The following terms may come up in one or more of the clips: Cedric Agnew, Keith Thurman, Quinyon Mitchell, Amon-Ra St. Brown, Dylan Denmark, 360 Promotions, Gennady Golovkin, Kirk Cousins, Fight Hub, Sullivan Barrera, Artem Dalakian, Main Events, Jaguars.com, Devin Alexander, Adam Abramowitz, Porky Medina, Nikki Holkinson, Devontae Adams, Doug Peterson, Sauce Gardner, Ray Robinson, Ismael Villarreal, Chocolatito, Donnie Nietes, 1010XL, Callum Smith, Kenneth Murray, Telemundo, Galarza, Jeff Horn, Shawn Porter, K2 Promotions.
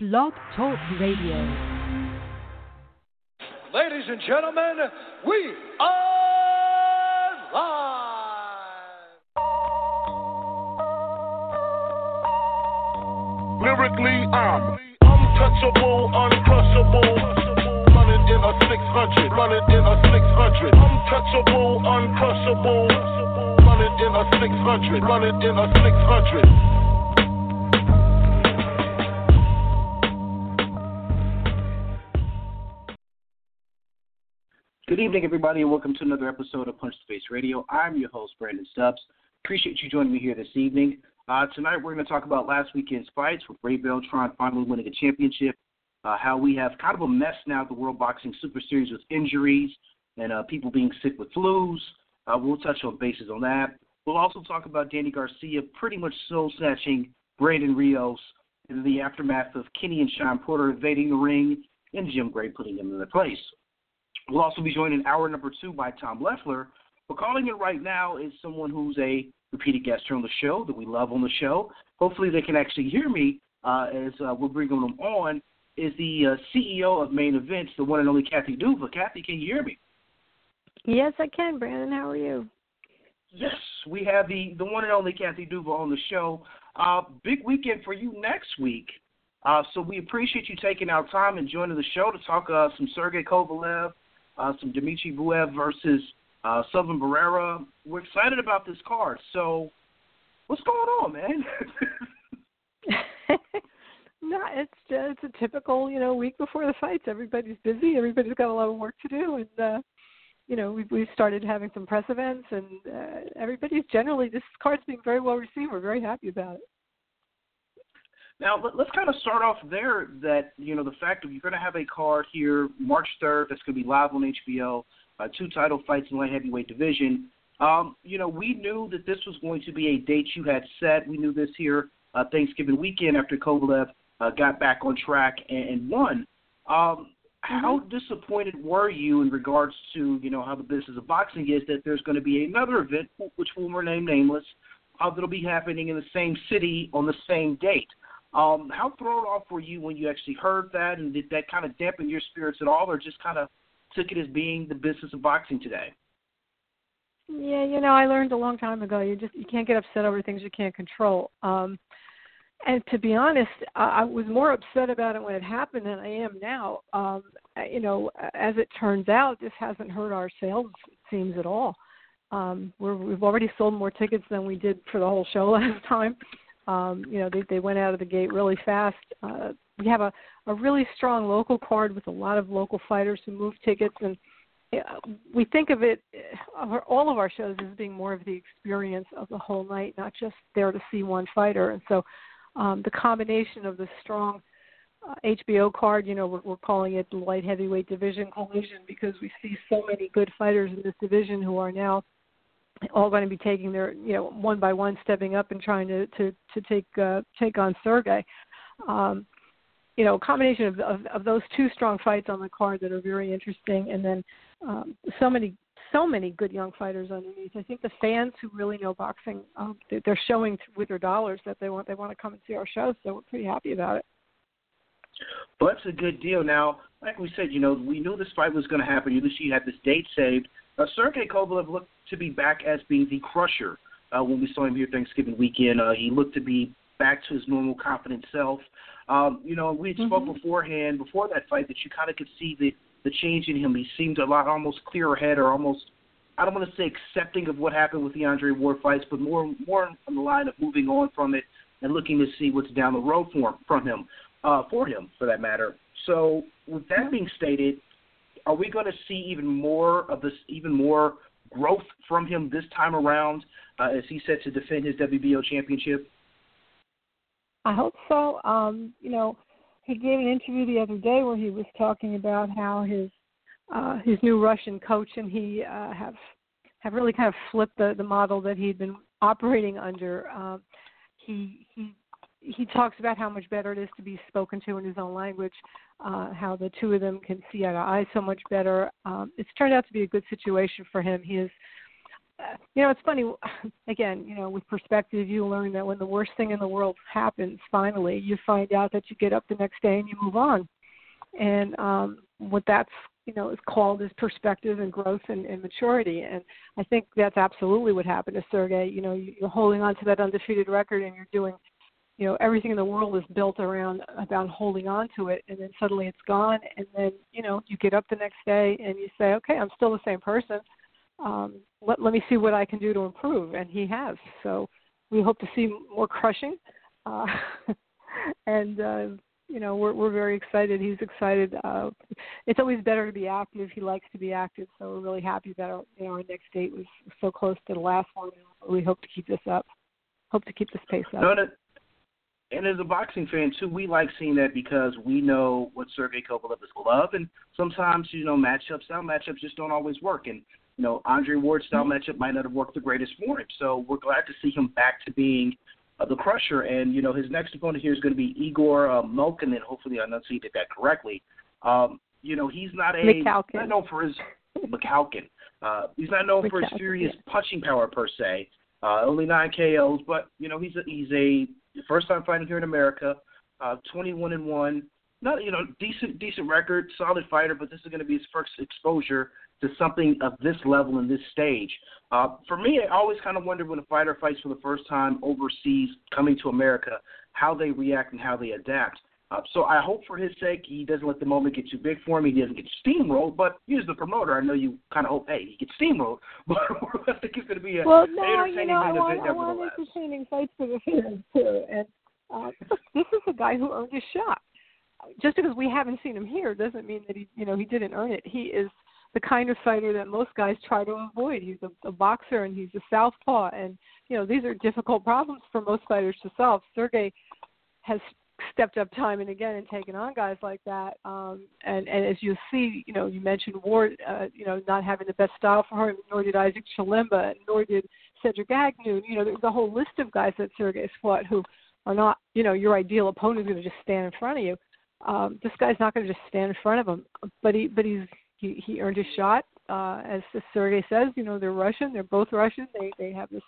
Blog Talk Radio. Ladies and gentlemen, we are live! Lyrically, I'm untouchable, uncrushable. Running in a 600, Untouchable, uncrushable. Running in a 600, Good evening, everybody, and welcome to another episode of Punch the Face Radio. I'm your host, Brandon Stubbs. Appreciate you joining me here this evening. Tonight, we're going to talk about last weekend's fights with Ray Beltran finally winning a championship, how we have kind of a mess now at the World Boxing Super Series with injuries and people being sick with flus. We'll touch on bases on that. We'll also talk about Danny Garcia pretty much soul-snatching Brandon Rios in the aftermath of Kenny and Shawn Porter invading the ring and Jim Gray putting him in their place. We'll also be joined in hour number two by Tom Loeffler. But calling in right now is someone who's a repeated guest here on the show that we love on the show. Hopefully they can actually hear me as we're bringing them on, is the CEO of Main Events, the one and only Kathy Duva. Kathy, can you hear me? Yes, I can, Brandon. How are you? Yes, we have the one and only Kathy Duva on the show. Big weekend for you next week. So we appreciate you taking our time and joining the show to talk some Sergey Kovalev, some Dmitry Bivol versus Sullivan Barrera. We're excited about this card. So what's going on, man? No, it's a typical, week before the fights. Everybody's busy. Everybody's got a lot of work to do. And, we've started having some press events. And everybody's generally, this card's being very well received. We're very happy about it. Now, let's kind of start off there that, the fact that you're going to have a card here March 3rd that's going to be live on HBO, two title fights in light heavyweight division. We knew that this was going to be a date you had set. We knew this here Thanksgiving weekend after Kovalev got back on track and won. How disappointed were you in regards to, how the business of boxing is that there's going to be another event, which will remain nameless, that will be happening in the same city on the same date? How thrown off were you when you actually heard that, and did that kind of dampen your spirits at all, or just kind of took it as being the business of boxing today? Yeah, I learned a long time ago, you can't get upset over things you can't control. And to be honest, I was more upset about it when it happened than I am now. As it turns out, this hasn't hurt our sales, it seems, at all. We've already sold more tickets than we did for the whole show last time. They went out of the gate really fast. We have a really strong local card with a lot of local fighters who move tickets. And we think of it, all of our shows, as being more of the experience of the whole night, not just there to see one fighter. And so the combination of the strong HBO card, we're calling it the light heavyweight division collision because we see so many good fighters in this division who are now all going to be taking their, one by one, stepping up and trying to take on Sergey. A combination of those two strong fights on the card that are very interesting, and then so many good young fighters underneath. I think the fans who really know boxing, they're showing with their dollars that they want to come and see our shows. So we're pretty happy about it. Well, that's a good deal. Now, like we said, we knew this fight was going to happen. You knew she had this date saved. Sergey Kovalev looked to be back as being the crusher when we saw him here Thanksgiving weekend. He looked to be back to his normal, confident self. We had spoke beforehand, before that fight, that you kind of could see the change in him. He seemed a lot almost clearer head, or almost, I don't want to say accepting of what happened with the Andre Ward fights, but more on the line of moving on from it and looking to see what's down the road for him, for that matter. So with that being stated, are we going to see even more growth from him this time around as he set to defend his WBO championship? I hope so. He gave an interview the other day where he was talking about how his new Russian coach and he have really kind of flipped the model that he'd been operating under. He talks about how much better it is to be spoken to in his own language, how the two of them can see eye to eye so much better. It's turned out to be a good situation for him. He is You know, it's funny, again, you know, with perspective, you learn that when the worst thing in the world happens, finally, you find out that you get up the next day and you move on. And what that's, you know, is called is perspective and growth and maturity. And I think that's absolutely what happened to Sergey. You know, you're holding on to that undefeated record and you're doing, you know, everything in the world is built around about holding on to it, and then suddenly it's gone. And then, you know, you get up the next day and you say, okay, I'm still the same person. Let me see what I can do to improve. And he has. So we hope to see more crushing. You know, we're very excited. He's excited. It's always better to be active. He likes to be active. So we're really happy that our next date was so close to the last one. We hope to keep this up. Hope to keep this pace up. And as a boxing fan, too, we like seeing that because we know what Sergey Kovalev is love. And sometimes, you know, matchups just don't always work. And, you know, Andre Ward's style matchup might not have worked the greatest for him. So we're glad to see him back to being the crusher. And, you know, his next opponent here is going to be Igor Malkin. And hopefully I enunciated that correctly. You know, he's not known for his furious punching power, per se. Only 9 KOs, but, you know, he's a first-time fighting here in America, 21-1. Not, you know, decent record, solid fighter, but this is going to be his first exposure to something of this level and this stage. For me, I always kind of wondered when a fighter fights for the first time overseas, coming to America, how they react and how they adapt. So I hope for his sake he doesn't let the moment get too big for him. He doesn't get steamrolled. But he's the promoter. I know you kind of hope, hey, he gets steamrolled. But I think it's going to be an entertaining fight for the fans, too. And this is a guy who earned his shot. Just because we haven't seen him here doesn't mean that he didn't earn it. He is the kind of fighter that most guys try to avoid. He's a boxer and he's a southpaw. And, you know, these are difficult problems for most fighters to solve. Sergey has stepped up time and again and taken on guys like that. And as you see, you know, you mentioned Ward, not having the best style for him, nor did Isaac Chalimba, nor did Cedric Agnew. You know, there's a whole list of guys that Sergey's fought who are not, you know, your ideal opponent is going to just stand in front of you. This guy's not going to just stand in front of him, but he earned his shot. As Sergey says, you know, they're Russian. They're both Russian. They have this,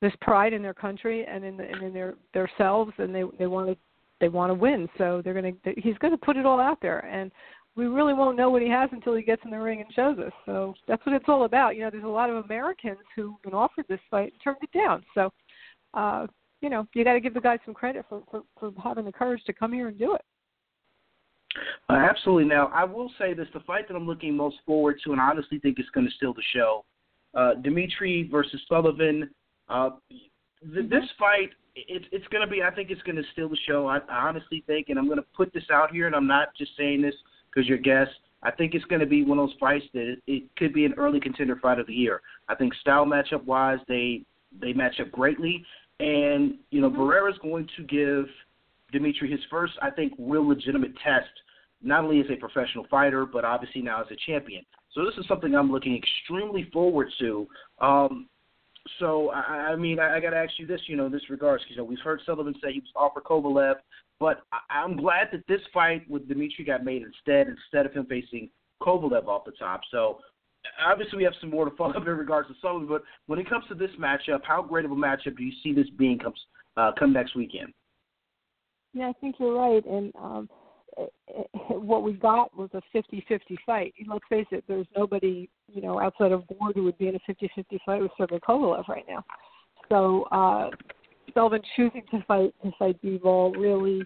this pride in their country and in their selves, and they want to win. So he's going to put it all out there, and we really won't know what he has until he gets in the ring and shows us. So that's what it's all about. You know, there's a lot of Americans who've been offered this fight and turned it down. So, you know, you got to give the guy some credit for having the courage to come here and do it. Absolutely. Now, I will say this: the fight that I'm looking most forward to, and I honestly think it's going to steal the show, Dmitry versus Sullivan. This fight, it's going to be, I think it's going to steal the show. I honestly think, and I'm going to put this out here, and I'm not just saying this because you're a guest, I think it's going to be one of those fights that it could be an early contender fight of the year. I think style matchup-wise, they match up greatly. And, you know, Barrera's going to give Dmitry his first, I think, real legitimate test, not only as a professional fighter, but obviously now as a champion. So this is something I'm looking extremely forward to. So, I mean, I got to ask you this, you know, in this regards, because, you know, we've heard Sullivan say he was offered Kovalev, but I'm glad that this fight with Dmitry got made instead of him facing Kovalev off the top. So, obviously, we have some more to follow up in regards to Sullivan, but when it comes to this matchup, how great of a matchup do you see this being come next weekend? Yeah, I think you're right, and what we got was a 50-50 fight. Let's face it, there's nobody, you know, outside of Ward who would be in a 50-50 fight with Sergey Kovalev right now. So Sullivan choosing to fight Bivol really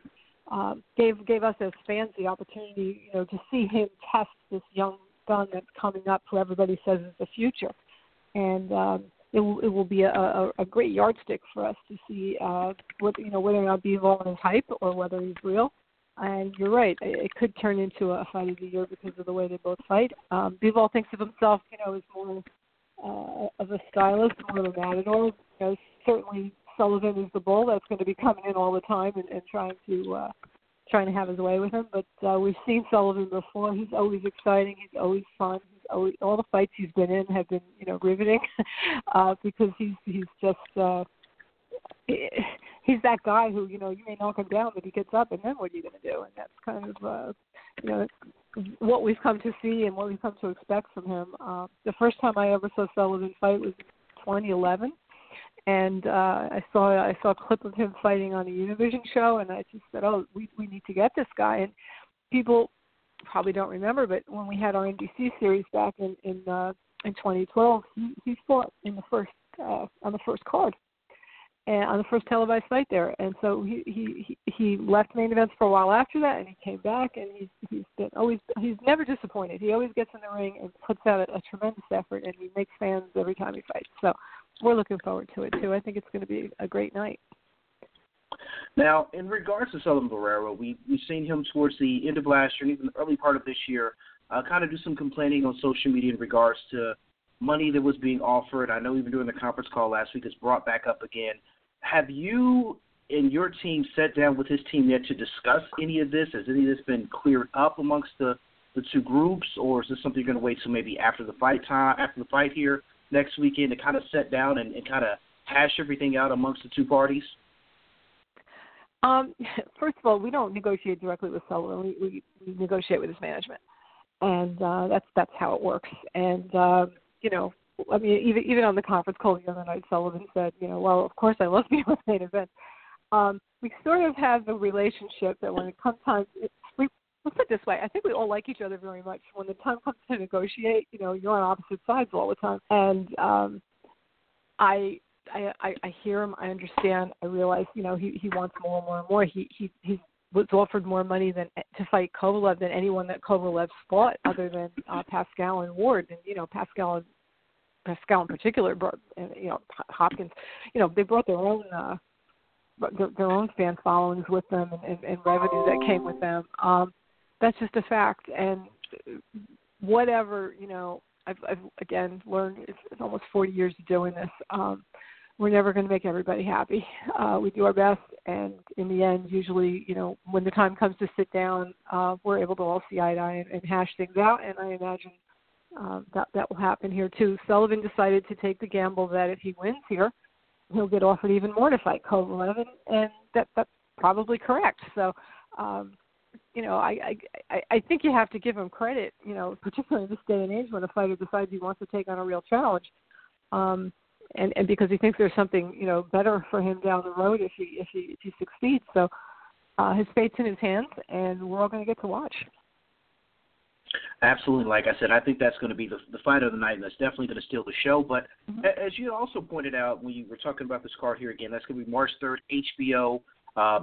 gave us as fans the opportunity, you know, to see him test this young gun that's coming up, who everybody says is the future. And it will be a great yardstick for us to see whether or not Bivol is hype or whether he's real. And you're right, it could turn into a fight of the year because of the way they both fight. Bivol thinks of himself, you know, as more of a stylist, more of a matador. You know, certainly Sullivan is the bull that's going to be coming in all the time and trying to have his way with him. But we've seen Sullivan before. He's always exciting. He's always fun. All the fights he's been in have been, you know, riveting because he's just. He's that guy who, you know, you may knock him down, but he gets up, and then what are you going to do? And that's kind of, you know, what we've come to see and what we've come to expect from him. The first time I ever saw Sullivan fight was 2011, and I saw a clip of him fighting on a Univision show, and I just said, oh, we need to get this guy. And people probably don't remember, but when we had our NBC series back in 2012, he fought in the first on the first card. And on the first televised fight there. And so he left Main Events for a while after that, and he came back, and he's never disappointed. He always gets in the ring and puts out a tremendous effort, and he makes fans every time he fights. So we're looking forward to it, too. I think it's going to be a great night. Now, in regards to Sullivan Barrera, we've seen him towards the end of last year and even the early part of this year kind of do some complaining on social media in regards to money that was being offered. I know even during the conference call last week, it's brought back up again. Have you and your team sat down with his team yet to discuss any of this? Has any of this been cleared up amongst the two groups, or is this something you're going to wait till maybe after the fight here next weekend to kind of sit down and kind of hash everything out amongst the two parties? First of all, we don't negotiate directly with Sullivan. We negotiate with his management, and that's how it works. And you know, I mean, even on the conference call the other night, Sullivan said, you know, well, of course I love being with Main Event. We sort of have the relationship that when it comes time, let's put it this way, I think we all like each other very much. When the time comes to negotiate, you know, you're on opposite sides all the time. And I hear him, I understand, I realize, you know, he wants more and more and more. He was offered more money than to fight Kovalev than anyone that Kovalev's fought other than Pascal and Ward. And, you know, Pascal in particular, brought, you know, Hopkins, you know, they brought their own fan followings with them and revenue that came with them. That's just a fact. And whatever, you know, I've again learned it's almost 40 years of doing this. We're never going to make everybody happy. We do our best, and in the end, usually, you know, when the time comes to sit down, we're able to all see eye to eye and hash things out. And I imagine that will happen here too. Sullivan decided to take the gamble that if he wins here, he'll get offered even more to fight Kovalev, and that's probably correct. So, you know, I think you have to give him credit. You know, particularly in this day and age when a fighter decides he wants to take on a real challenge, and because he thinks there's something, you know, better for him down the road if he succeeds. So, his fate's in his hands, and we're all going to get to watch. Absolutely. Like I said, I think that's going to be the fight of the night, and that's definitely going to steal the show. But as you also pointed out when you were talking about this card here again, that's going to be March 3rd, HBO,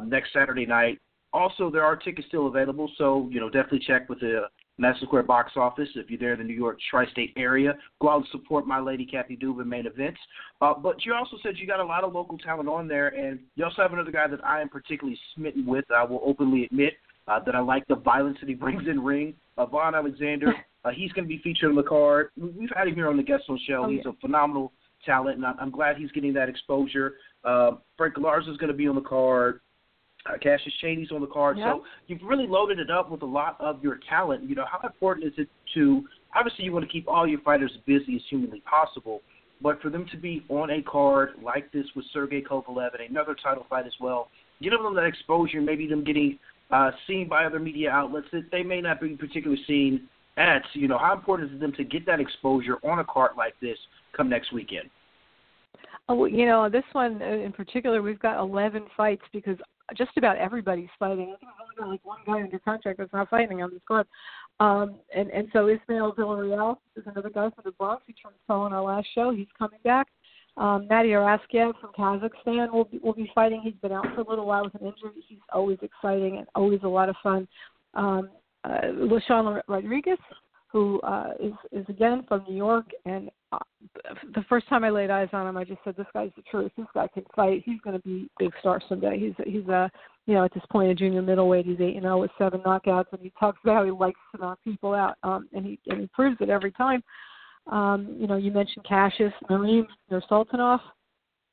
next Saturday night. Also, there are tickets still available, so, you know, definitely check with the Madison Square box office. If you're there in the New York tri-state area, go out and support my lady Kathy Duva in Main Events. But you also said you got a lot of local talent on there, and you also have another guy that I am particularly smitten with, I will openly admit, that I like the violence that he brings in ring. Vaughn Alexander, he's going to be featured on the card. We've had him here on the Guest on Show. He's a phenomenal talent, and I'm glad he's getting that exposure. Frank Larza's going to be on the card. Cassius Chaney's on the card. Yeah. So you've really loaded it up with a lot of your talent. You know, how important is it to – obviously you want to keep all your fighters busy as humanly possible, but for them to be on a card like this with Sergey Kovalev and another title fight as well, give them that exposure, maybe them getting – seen by other media outlets that they may not be particularly seen at. You know, how important is it to them to get that exposure on a card like this come next weekend? Oh, you know, this one in particular, we've got 11 fights because just about everybody's fighting. I think I've only got like one guy under contract that's not fighting on this card. And so Ismael Villarreal is another guy from the Bronx. He turned pro on our last show. He's coming back. Matty Araskiev from Kazakhstan will be fighting. He's been out for a little while with an injury. He's always exciting and always a lot of fun. LaShawn Rodriguez, who is again from New York, and the first time I laid eyes on him, I just said, "This guy's the truth. This guy can fight. He's going to be a big star someday." He's a, you know, at this point a junior middleweight. He's 8-0 with 7 knockouts, and he talks about how he likes to knock people out, and he proves it every time. You know, you mentioned Cassius Nursultanov,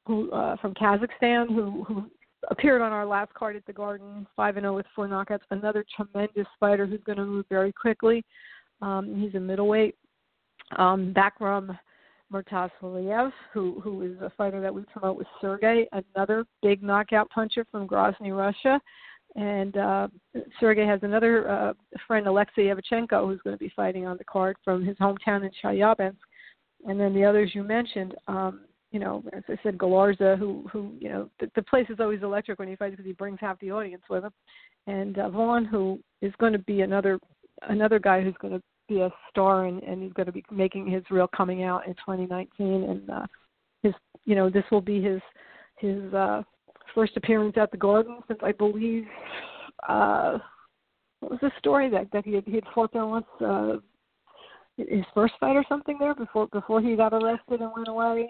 who from Kazakhstan, who appeared on our last card at the Garden, 5-0 with 4 knockouts. Another tremendous fighter who's going to move very quickly. He's a middleweight. Bakram Murtasliev, who is a fighter that we promote with Sergey, another big knockout puncher from Grozny, Russia. And Sergey has another friend, Alexei Evachenko, who's going to be fighting on the card from his hometown in Chelyabinsk. And then the others you mentioned, you know, as I said, Galarza, who you know, the place is always electric when he fights because he brings half the audience with him. And Vaughn, who is going to be another guy who's going to be a star, and he's going to be making his real coming out in 2019. And his, you know, this will be his first appearance at the Garden since, I believe, what was the story that he had fought there once, his first fight or something there before he got arrested and went away.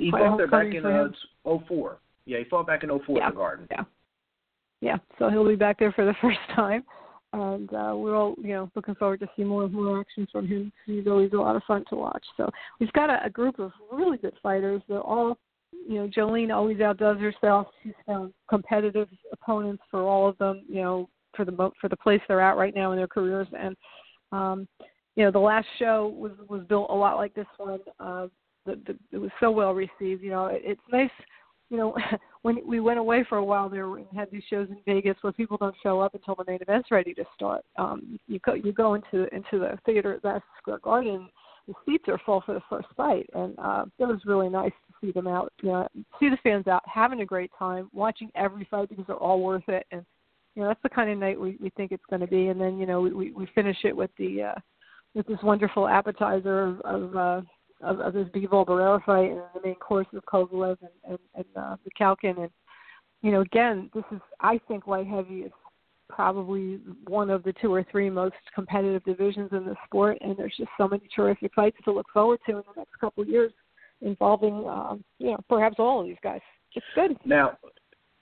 He fought there back in 2004. Yeah, he fought back in 2004 at the Garden. Yeah. So he'll be back there for the first time, and we're all, you know, looking forward to see more action from him. He's always a lot of fun to watch. So we've got a group of really good fighters. They're all, you know, Jolene always outdoes herself. She's found competitive opponents for all of them, you know, for the place they're at right now in their careers. And you know, the last show was built a lot like this one. It was so well received. You know, it's nice. You know, when we went away for a while there and had these shows in Vegas where people don't show up until the main event's ready to start. You go into the theater at Madison Square Garden, the seats are full for the first fight, and it was really nice to see them out. You know, see the fans out having a great time, watching every fight because they're all worth it, and you know that's the kind of night we think it's going to be. And then you know we finish it with the with this wonderful appetizer of this Bivol Barrera fight, and the main course of Kovalev and Mikalkin. And you know, again, this is, I think, light heavy is probably one of the two or three most competitive divisions in the sport, and there's just so many terrific fights to look forward to in the next couple of years involving, you know, perhaps all of these guys. It's good. Now,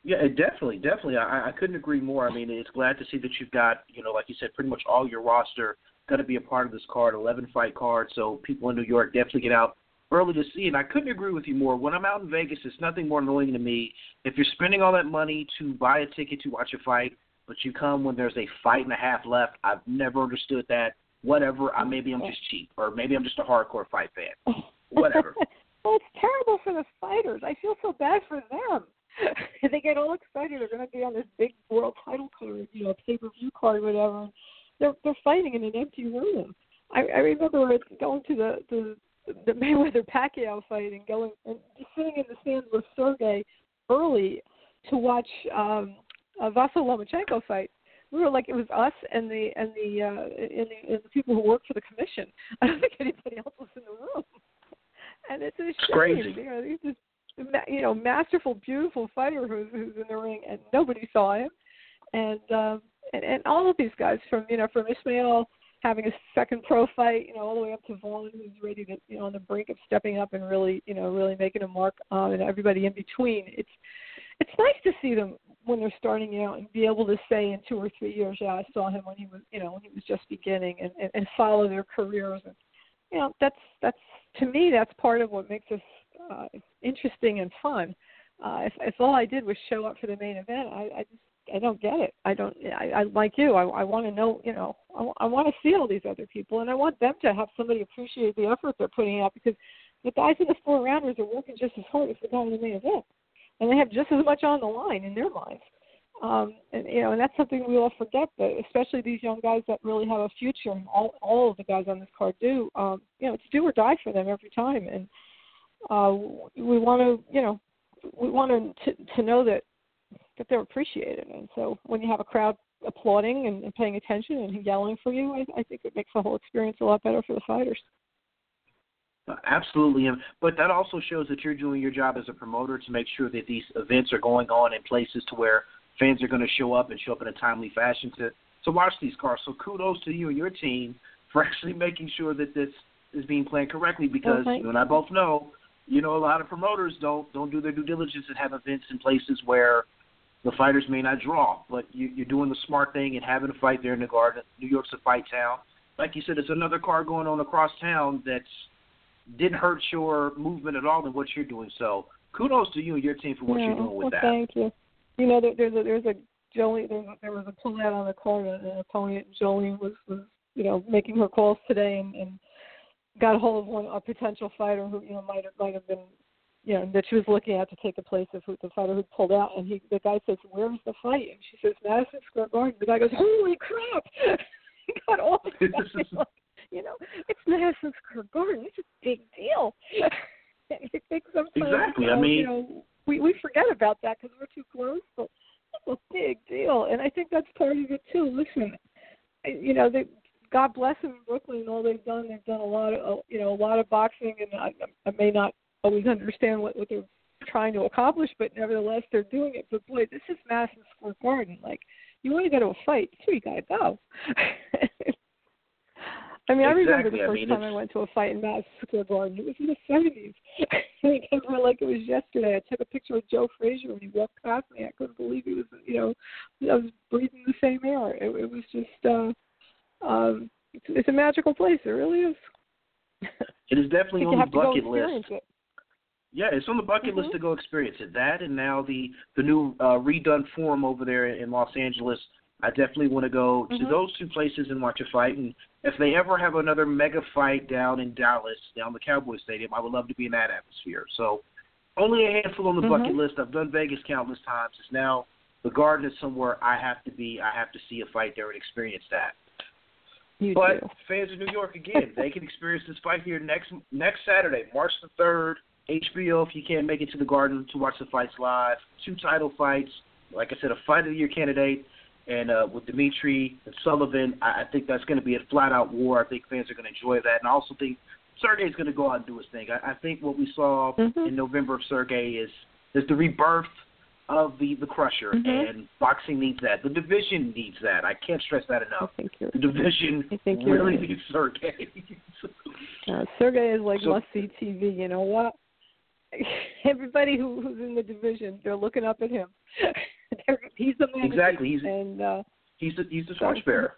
yeah, definitely. I couldn't agree more. I mean, it's glad to see that you've got, you know, like you said, pretty much all your roster going to be a part of this card, 11-fight card, so people in New York definitely get out early to see, and I couldn't agree with you more. When I'm out in Vegas, it's nothing more annoying to me. If you're spending all that money to buy a ticket to watch a fight, but you come when there's a fight and a half left, I've never understood that. Whatever, maybe I'm just cheap, or maybe I'm just a hardcore fight fan. Whatever. Well, it's terrible for the fighters. I feel so bad for them. They get all excited. They're going to be on this big world title card, you know, pay-per-view card, whatever. They're fighting in an empty room. I remember going to the Mayweather-Pacquiao fight and going and sitting in the stands with Sergey early to watch a Vasyl Lomachenko fight. We were like, it was us and the people who work for the commission. I don't think anybody else was in the room. And it's a shame. Crazy. You know, he's this, you know, masterful, beautiful fighter who's in the ring, and nobody saw him. And all of these guys from Ismail having a second pro fight, you know, all the way up to Vaughn, who's ready to, you know, on the brink of stepping up and really making a mark, and everybody in between. It's nice to see them when they're starting out and be able to say in 2 or 3 years, yeah, I saw him when he was, you know, when he was just beginning, and follow their careers. And, you know, that's to me, that's part of what makes us interesting and fun. If all I did was show up for the main event, I don't get it. I like you. I want to know, you know, I want to see all these other people, and I want them to have somebody appreciate the effort they're putting out, because the guys in the four rounders are working just as hard as the guy in the main event. And they have just as much on the line in their minds. And, you know, and that's something we all forget, but especially these young guys that really have a future, and all of the guys on this card do, you know, it's do or die for them every time. And we want to know that they're appreciated. And so when you have a crowd applauding and paying attention and yelling for you, I think it makes the whole experience a lot better for the fighters. Absolutely, but that also shows that you're doing your job as a promoter to make sure that these events are going on in places to where fans are going to show up in a timely fashion to watch these cars. So kudos to you and your team for actually making sure that this is being planned correctly, because you and I both know, you know, a lot of promoters don't do their due diligence and have events in places where the fighters may not draw. But you're doing the smart thing and having a fight there in the Garden. New York's a fight town. Like you said, there's another car going on across town that's didn't hurt your movement at all in what you're doing. So kudos to you and your team for what you're doing with that. Thank you. You know, there was a pullout on the card, and an opponent, Jolene, was you know, making her calls today and got a hold of one, a potential fighter who, you know, might have been you know, that she was looking at to take the place of the fighter who pulled out. And the guy says, "Where's the fight?" And she says, "Madison Square Garden." The guy goes, "Holy crap!" He got all this stuff. Like, you know, it's Madison Square Garden. It's a big deal. I think sometimes, exactly. I mean, you know, we forget about that because we're too close, but it's a big deal. And I think that's part of it too. Listen, you know, God bless them in Brooklyn and all they've done. They've done a lot of boxing, and I may not always understand what they're trying to accomplish, but nevertheless, they're doing it. But boy, this is Madison Square Garden. Like, you want to go to a fight, that's where you got to go. I mean, exactly. I remember the first time I went to a fight in Madison Square Garden. It was in the 70s. I remember like it was yesterday. I took a picture of Joe Frazier when he walked past me. I couldn't believe he was, you know, I was breathing the same air. It was just, it's a magical place. It really is. It is definitely on the bucket list. It. Yeah, it's on the bucket mm-hmm. list to go experience it. That and now the new redone Forum over there in Los Angeles. I definitely want to go mm-hmm. to those two places and watch a fight. And if they ever have another mega fight down in Dallas, down the Cowboy Stadium, I would love to be in that atmosphere. So only a handful on the mm-hmm. bucket list. I've done Vegas countless times. It's now the Garden is somewhere I have to be. I have to see a fight there and experience that. You but do. Fans of New York, again, they can experience this fight here next Saturday, March the 3rd. HBO, if you can't make it to the Garden to watch the fights live. 2 title fights. Like I said, a Fight of the Year candidate. And with Dmitry and Sullivan, I think that's going to be a flat-out war. I think fans are going to enjoy that. And I also think Sergey's going to go out and do his thing. I think what we saw mm-hmm. in November of Sergey is the rebirth of the Crusher. Mm-hmm. And boxing needs that. The division needs that. I can't stress that enough. The division really needs Sergey. Sergey is like must-see TV. You know what? Everybody who's in the division, they're looking up at him. He's the man. Exactly. He's the torchbearer.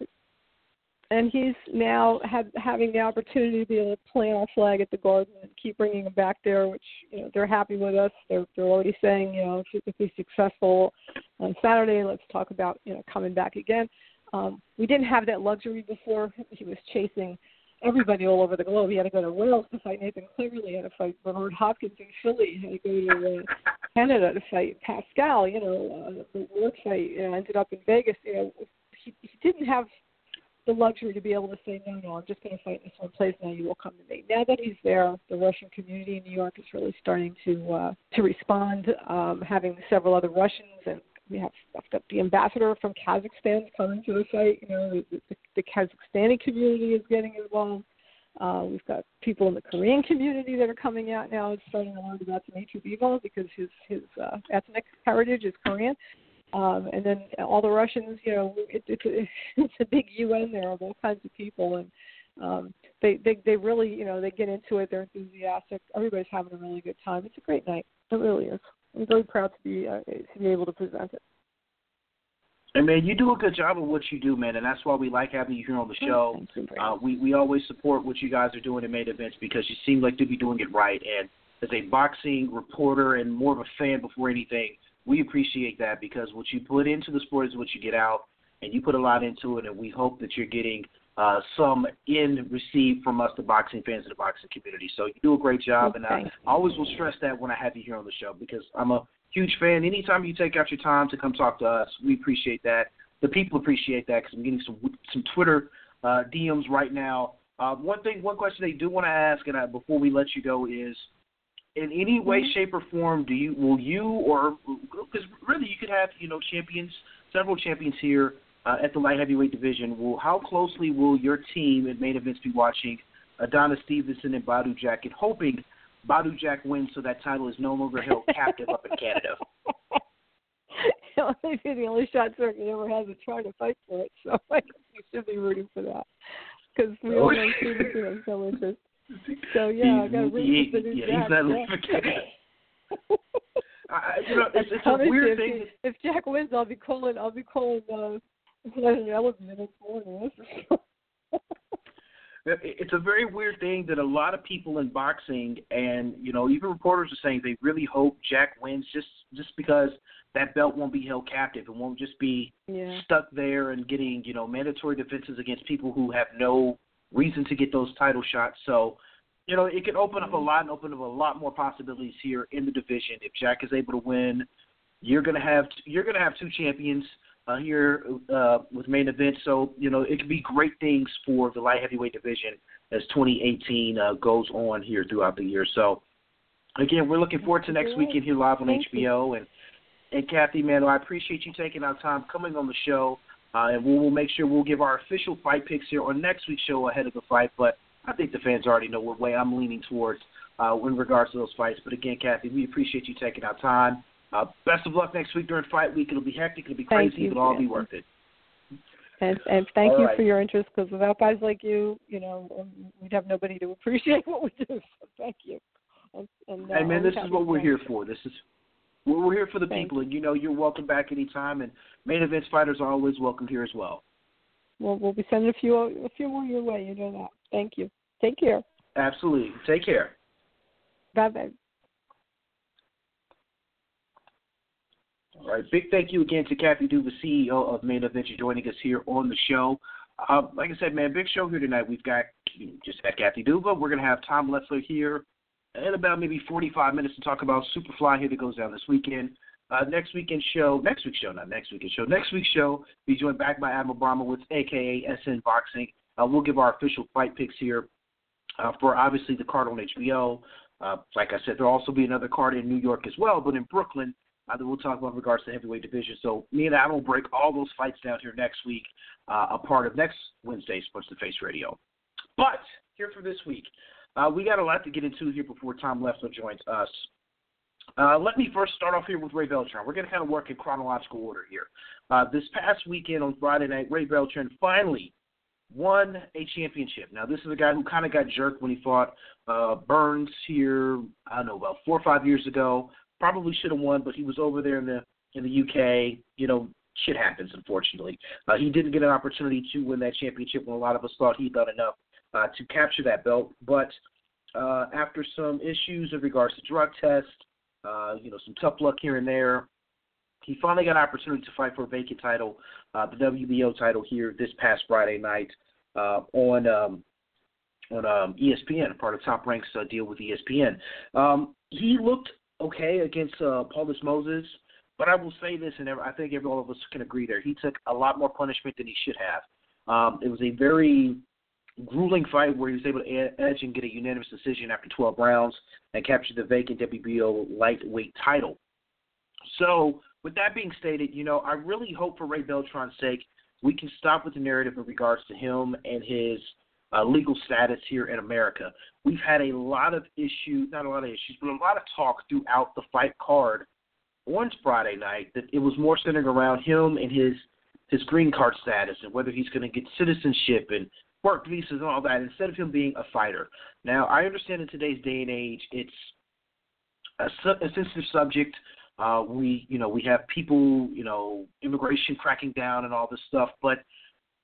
And he's now having the opportunity to be able to plant our flag at the Garden and keep bringing him back there, which, you know, they're happy with us. They're already saying, you know, if he's successful on Saturday, let's talk about, you know, coming back again. We didn't have that luxury before. He was chasing everybody all over the globe. He had to go to Wales to fight Nathan Cleverly. He had to fight Bernard Hopkins in Philly. He had to go to Canada to fight Pascal. You know, the Ward fight, you know, ended up in Vegas. You know, he didn't have the luxury to be able to say, no, I'm just going to fight in this one place. Now you will come to me. Now that he's there, the Russian community in New York is really starting to respond, having several other Russians, and we have stuffed up the ambassador from Kazakhstan coming to the site. You know, the Kazakhstani community is getting involved. We've got people in the Korean community that are coming out now and starting to learn about Dmitry Bivol because his ethnic heritage is Korean. And then all the Russians, you know, it's a big UN there of all kinds of people. And they really, you know, they get into it. They're enthusiastic. Everybody's having a really good time. It's a great night. It really is. I'm very proud to be able to present it. And, man, you do a good job of what you do, man, and that's why we like having you here on the show. We always support what you guys are doing at Main Events because you seem like to be doing it right. And as a boxing reporter and more of a fan before anything, we appreciate that because what you put into the sport is what you get out, and you put a lot into it, and we hope that you're getting some in received from us, the boxing fans and the boxing community. So you do a great job, and I always will stress that when I have you here on the show because I'm a huge fan. Anytime you take out your time to come talk to us, we appreciate that. The people appreciate that because I'm getting some Twitter DMs right now. One question they do want to ask, and before we let you go, is in any way, shape, or form, because really you could have, you know, champions, several champions here. At the light heavyweight division, how closely will your team at Main Events be watching Adonis Stevenson and Badu Jack and hoping Badu Jack wins so that title is no longer held captive up in Canada? He's the only shot Sergey ever hasn't tried to fight for it, so I guess we should be rooting for that because we all know Stevenson and so interested. So, yeah, I got to root for Badu Jack. He's not you know, it's a weird thing. If Jack wins, I'll be calling It's a very weird thing that a lot of people in boxing and, you know, even reporters are saying they really hope Jack wins just because that belt won't be held captive. It won't just be stuck there and getting, you know, mandatory defenses against people who have no reason to get those title shots. So you know, it can open up a lot and open up a lot more possibilities here in the division. If Jack is able to win, you're gonna have two champions here with Main Event. So, you know, it could be great things for the light heavyweight division as 2018 goes on here throughout the year. So, again, we're looking forward to next weekend here live on HBO. And Kathy, man, I appreciate you taking our time coming on the show. And we'll make sure we'll give our official fight picks here on next week's show ahead of the fight. But I think the fans already know what way I'm leaning towards in regards to those fights. But, again, Kathy, we appreciate you taking our time. Best of luck next week during fight week. It'll be hectic. It'll be crazy. It'll all be worth it. And thank you for your interest, because without guys like you, you know, we'd have nobody to appreciate what we do. So thank you. And hey, man, this is what we're here for. We're here for the people, and, you know, you're welcome back anytime, and Main Events fighters are always welcome here as well. Well, we'll be sending a few more your way. You know that. Thank you. Take care. Absolutely. Take care. Bye-bye. All right. Big thank you again to Kathy Duva, CEO of Main Event, for joining us here on the show. Like I said, man, big show here tonight. We've got just at Kathy Duva. We're going to have Tom Loeffler here in about maybe 45 minutes to talk about Superfly here that goes down this weekend. Next week's show, be joined back by Admiral Bromowitz, a.k.a. SN Boxing. We'll give our official fight picks here for, obviously, the card on HBO. Like I said, there will also be another card in New York as well, but in Brooklyn, that we'll talk about in regards to the heavyweight division. So me and Admiral break all those fights down here next week, a part of next Wednesday's Punch the Face Radio. But here for this week, we got a lot to get into here before Tom Loeffler joins us. Let me first start off here with Ray Beltran. We're going to kind of work in chronological order here. This past weekend on Friday night, Ray Beltran finally won a championship. Now, this is a guy who kind of got jerked when he fought Burns here, I don't know, about 4 or 5 years ago. Probably should have won, but he was over there in the UK. You know, shit happens, unfortunately. He didn't get an opportunity to win that championship when a lot of us thought he'd done enough to capture that belt. But after some issues in regards to drug tests, you know, some tough luck here and there, he finally got an opportunity to fight for a vacant title, the WBO title here this past Friday night on ESPN, part of Top Rank's deal with ESPN. He looked okay against Paulus Moses, but I will say this, and I think all of us can agree there, he took a lot more punishment than he should have. It was a very grueling fight where he was able to edge and get a unanimous decision after 12 rounds and capture the vacant WBO lightweight title. So with that being stated, you know, I really hope for Ray Beltran's sake we can stop with the narrative in regards to him and his legal status here in America. We've had a lot of issues, not a lot of issues, but a lot of talk throughout the fight card on Friday night that it was more centered around him and his green card status and whether he's going to get citizenship and work visas and all that instead of him being a fighter. Now, I understand in today's day and age it's a sensitive subject. We have people, you know, immigration cracking down and all this stuff, but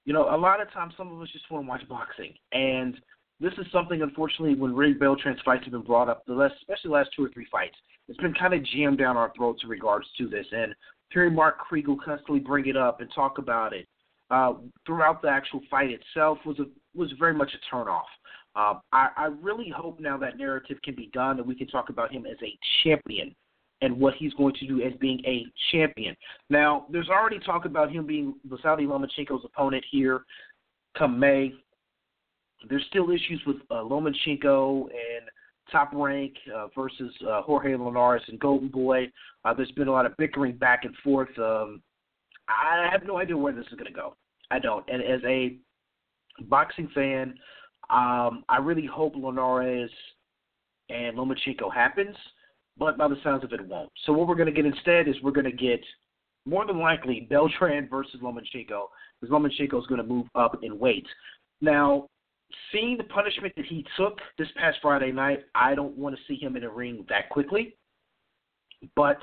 you know, a lot of times some of us just want to watch boxing. And this is something, unfortunately, when Ray Beltran's fights have been brought up, especially the last 2 or 3 fights, it's been kind of jammed down our throats in regards to this. And hearing Mark Kriegel constantly bring it up and talk about it throughout the actual fight itself was very much a turnoff. I really hope now that narrative can be done and we can talk about him as a champion and what he's going to do as being a champion. Now, there's already talk about him being Vasyl Lomachenko's opponent here come May. There's still issues with Lomachenko and Top Rank versus Jorge Linares and Golden Boy. There's been a lot of bickering back and forth. I have no idea where this is going to go. I don't. And as a boxing fan, I really hope Linares and Lomachenko happens, but by the sounds of it, it won't. So what we're going to get instead is we're going to get, more than likely, Beltran versus Lomachenko, because Lomachenko is going to move up in weight. Now, seeing the punishment that he took this past Friday night, I don't want to see him in the ring that quickly. But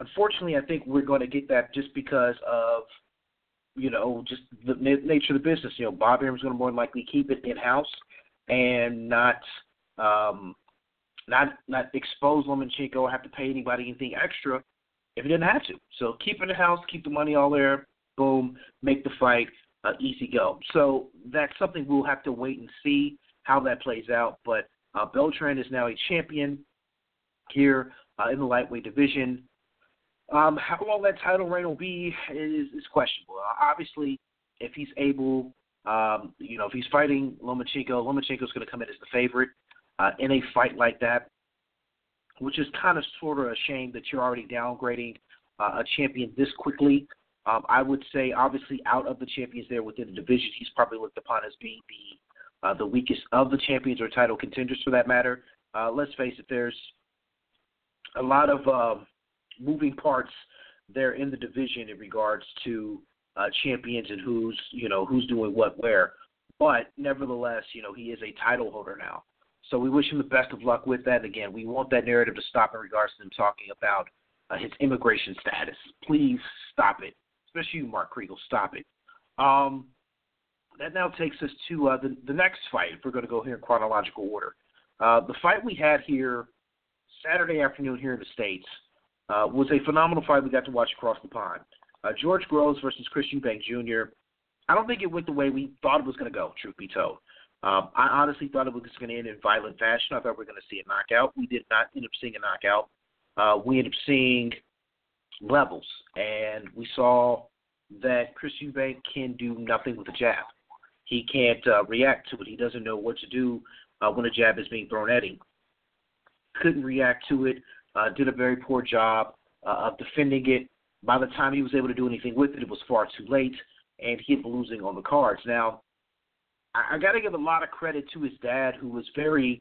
unfortunately, I think we're going to get that just because of, you know, just the nature of the business. You know, Bob Arum's going to more than likely keep it in-house and not expose Lomachenko or have to pay anybody anything extra if he didn't have to. So keep it in the house, keep the money all there, boom, make the fight, easy go. So that's something we'll have to wait and see how that plays out. But Beltran is now a champion here in the lightweight division. How long that title reign will be is questionable. Obviously, if he's able, if he's fighting Lomachenko's going to come in as the favorite in a fight like that, which is kind of sort of a shame that you're already downgrading a champion this quickly. I would say, obviously, out of the champions there within the division, he's probably looked upon as being the weakest of the champions or title contenders for that matter. Let's face it, there's a lot of moving parts there in the division in regards to champions and who's doing what where. But nevertheless, he is a title holder now. So we wish him the best of luck with that. And again, we want that narrative to stop in regards to him talking about his immigration status. Please stop it. Especially you, Mark Kriegel, stop it. That now takes us to the next fight, if we're going to go here in chronological order. The fight we had here Saturday afternoon here in the States was a phenomenal fight we got to watch across the pond. George Groves versus Chris Eubank Jr. I don't think it went the way we thought it was going to go, truth be told. I honestly thought it was just going to end in violent fashion. I thought we were going to see a knockout. We did not end up seeing a knockout. We ended up seeing levels, and we saw that Chris Eubank can do nothing with a jab. He can't react to it. He doesn't know what to do when a jab is being thrown at him. Couldn't react to it, did a very poor job of defending it. By the time he was able to do anything with it, it was far too late, and he ended up losing on the cards. Now, I got to give a lot of credit to his dad, who was very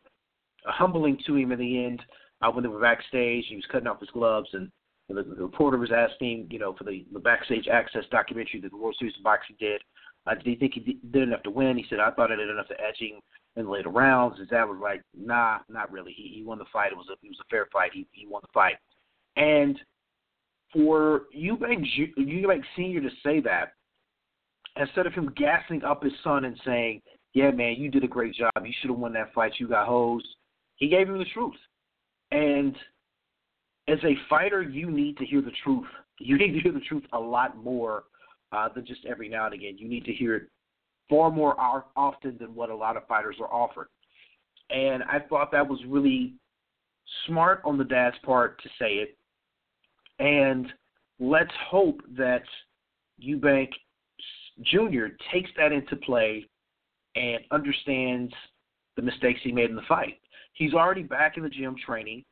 humbling to him in the end when they were backstage. He was cutting off his gloves, and the reporter was asking, for the Backstage Access documentary that the World Series of Boxing did, did he think he did enough to win? He said, I thought I did enough to edge him in the later rounds. His dad was like, nah, not really. He won the fight. It was a fair fight. He won the fight. And for Eubank Sr. to say that, instead of him gassing up his son and saying, yeah, man, you did a great job. You should have won that fight. You got hosed. He gave him the truth. And as a fighter, you need to hear the truth. You need to hear the truth a lot more than just every now and again. You need to hear it far more often than what a lot of fighters are offered. And I thought that was really smart on the dad's part to say it. And let's hope that Eubank Jr. takes that into play and understands the mistakes he made in the fight. He's already back in the gym training,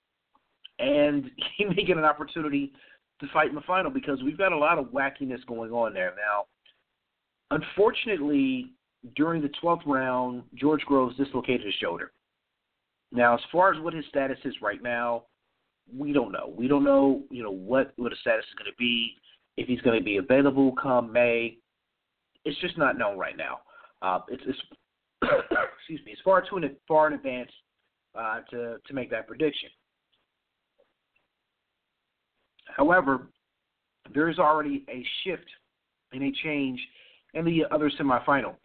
and he may get an opportunity to fight in the final because we've got a lot of wackiness going on there. Now, unfortunately, during the 12th round, George Groves dislocated his shoulder. Now, as far as what his status is right now, we don't know. We don't know, what his status is going to be, if he's going to be available come May. It's just not known right now. It's excuse me, it's far in advance to make that prediction. However, there is already a shift and a change in the other semifinal.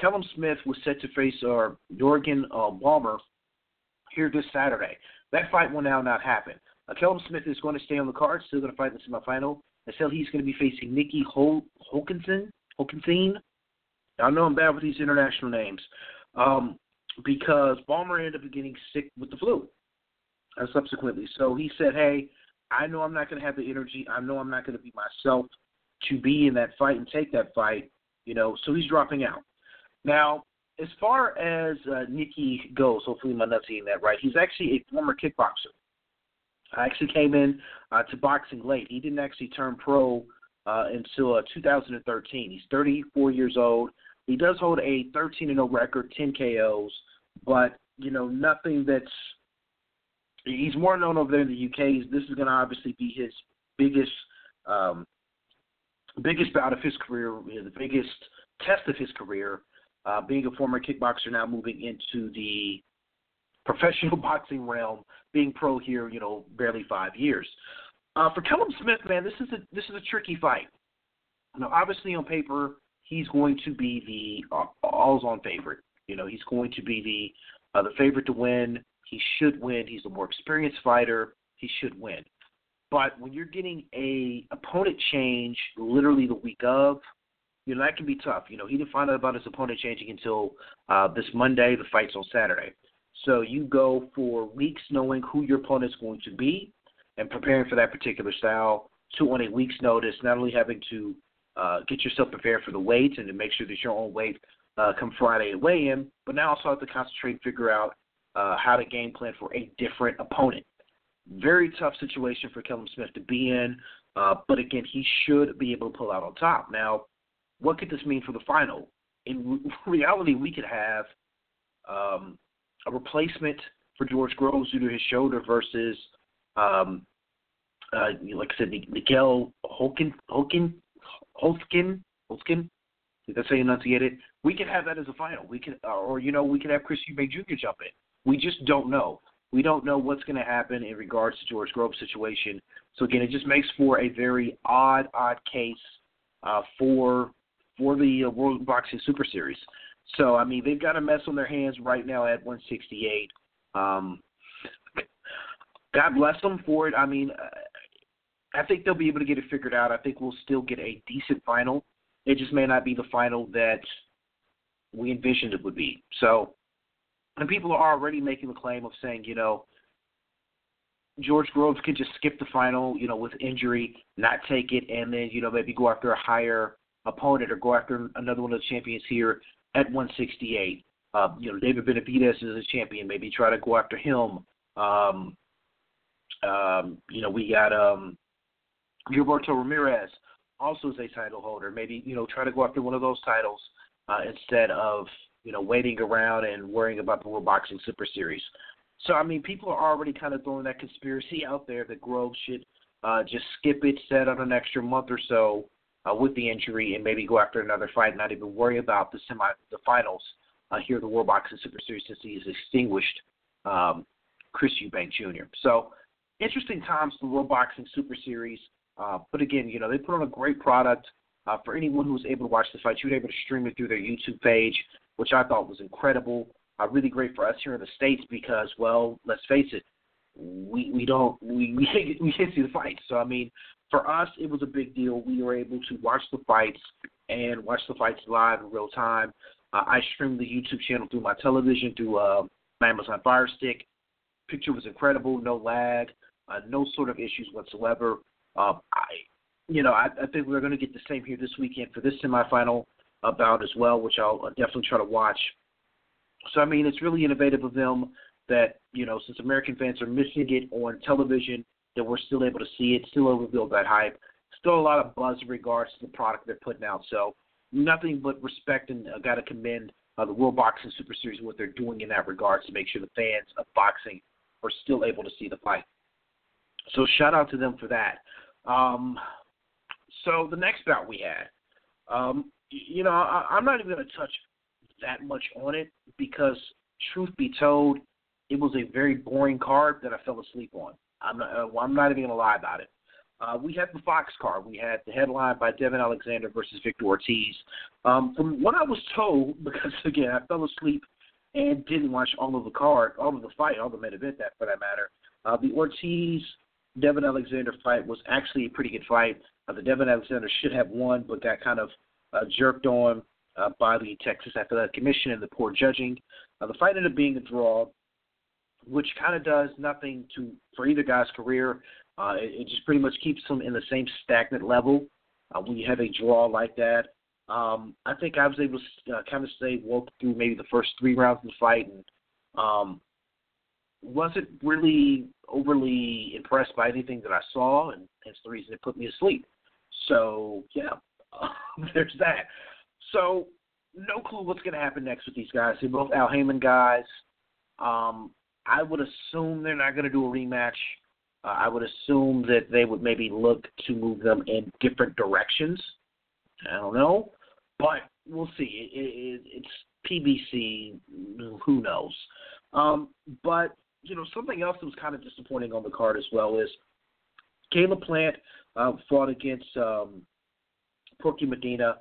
Callum Smith was set to face Jorgen Balmer here this Saturday. That fight will now not happen. Callum Smith is going to stay on the card, still going to fight in the semifinal. Until he's going to be facing Nikki Holkinson. I know I'm bad with these international names because Balmer ended up getting sick with the flu subsequently. So he said, hey, I know I'm not going to have the energy. I know I'm not going to be myself to be in that fight and take that fight, so he's dropping out. Now, as far as Nikki goes, hopefully my nuts eating that right, he's actually a former kickboxer. I actually came in to boxing late. He didn't actually turn pro until 2013. He's 34 years old. He does hold a 13-0 record, 10 KOs, but, nothing that's – he's more known over there in the UK. This is going to obviously be his biggest bout of his career, the biggest test of his career, being a former kickboxer now moving into the professional boxing realm, being pro here, barely 5 years. For Callum Smith, man, this is a tricky fight. Now, obviously on paper, he's going to be the alls-on favorite. He's going to be the favorite to win. He should win. He's a more experienced fighter. He should win. But when you're getting a opponent change literally the week of, that can be tough. He didn't find out about his opponent changing until this Monday. The fight's on Saturday. So you go for weeks knowing who your opponent's going to be and preparing for that particular style. So on a week's notice, not only having to get yourself prepared for the weights and to make sure that your own weight come Friday at weigh-in, but now also have to concentrate and figure out how to game plan for a different opponent. Very tough situation for Callum Smith to be in, but again, he should be able to pull out on top. Now, what could this mean for the final? In reality, we could have a replacement for George Groves due to his shoulder versus, like I said, Miguel Holtzkin. That's how you enunciate it. We could have that as a final. We could, or we could have Chris Eubank Jr. jump in. We just don't know. We don't know what's going to happen in regards to George Grove's situation. So again, it just makes for a very odd case for the World Boxing Super Series. So I mean, they've got a mess on their hands right now at 168. God bless them for it. I mean, I think they'll be able to get it figured out. I think we'll still get a decent final. It just may not be the final that we envisioned it would be. So, and people are already making the claim of saying, George Groves could just skip the final, with injury, not take it, and then, maybe go after a higher opponent or go after another one of the champions here at 168. David Benavidez is a champion. Maybe try to go after him. We got Gilberto Ramirez, also is a title holder. Maybe, try to go after one of those titles instead of, waiting around and worrying about the World Boxing Super Series. So, I mean, people are already kind of throwing that conspiracy out there that Groves should just skip it, set out an extra month or so with the injury and maybe go after another fight, not even worry about the finals here at the World Boxing Super Series since he is extinguished Chris Eubank Jr. So, interesting times for the World Boxing Super Series. But again, they put on a great product for anyone who was able to watch the fight. You were able to stream it through their YouTube page, which I thought was incredible. Really great for us here in the States because, well, let's face it, we can't see the fight. So, I mean, for us, it was a big deal. We were able to watch the fights and watch the fights live in real time. I streamed the YouTube channel through my television, through my Amazon Fire Stick. Picture was incredible, no lag, no sort of issues whatsoever. I think we're going to get the same here this weekend for this semifinal bout as well, which I'll definitely try to watch. So, I mean, it's really innovative of them that, since American fans are missing it on television, that we're still able to see it, still able to build that hype. Still a lot of buzz in regards to the product they're putting out. So, nothing but respect and got to commend the World Boxing Super Series and what they're doing in that regard to make sure the fans of boxing are still able to see the fight. So, shout out to them for that. So the next bout we had, I'm not even going to touch that much on it because truth be told, it was a very boring card that I fell asleep on. I'm not even going to lie about it. We had the Fox card. We had the headline by Devin Alexander versus Victor Ortiz. From what I was told, because again, I fell asleep and didn't watch all of the card, all of the fight, all the main event that for that matter, the Ortiz Devin Alexander fight was actually a pretty good fight. The Devin Alexander should have won, but got kind of jerked on by the Texas Athletic Commission and the poor judging. The fight ended up being a draw, which kind of does nothing for either guy's career. It just pretty much keeps them in the same stagnant level when you have a draw like that. I think I was able to kind of stay woke through maybe the first three rounds of the fight and wasn't really overly impressed by anything that I saw, and that's the reason it put me to sleep. So, yeah, there's that. So, no clue what's going to happen next with these guys. They're both Al Haymon guys. I would assume they're not going to do a rematch. I would assume that they would maybe look to move them in different directions. I don't know, but we'll see. It's PBC, who knows. But something else that was kind of disappointing on the card as well is Caleb Plant fought against Porky Medina.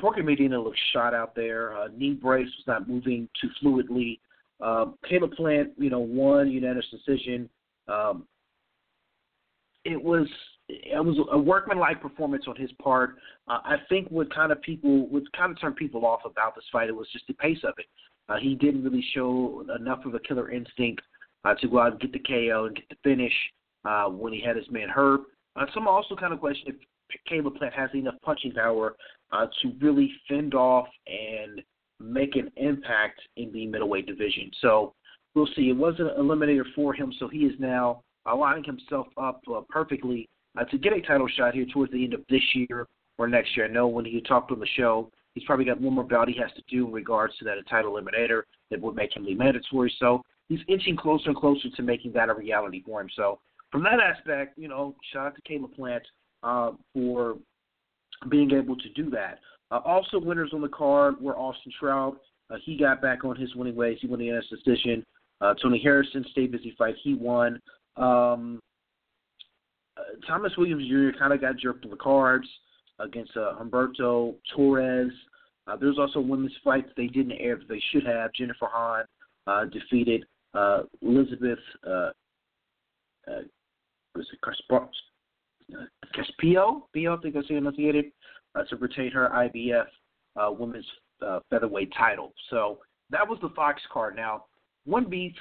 Porky Medina looked shot out there. Knee brace was not moving too fluidly. Caleb Plant, won unanimous decision. It was a workmanlike performance on his part. I think what kind of turned people off about this fight, it was just the pace of it. He didn't really show enough of a killer instinct to go out and get the KO and get the finish when he had his man Herb. Some also kind of question if Caleb Plant has enough punching power to really fend off and make an impact in the middleweight division. So we'll see. It was an eliminator for him, so he is now lining himself up perfectly to get a title shot here towards the end of this year or next year. I know when he talked on the show, he's probably got one more bout he has to do in regards to that title eliminator that would make him league mandatory. So he's inching closer and closer to making that a reality for him. So from that aspect, you know, shout out to Caleb Plant for being able to do that. Also winners on the card were Austin Trout. He got back on his winning ways. He won the NS decision. Tony Harrison, stay busy fight. He won. Thomas Williams Jr. kind of got jerked on the cards against Humberto Torres. There's also women's fights they didn't air that they should have. Jennifer Hahn defeated Elizabeth Caspio. I think I see enunciated to retain her IBF women's featherweight title. So that was the Fox card. Now, one beef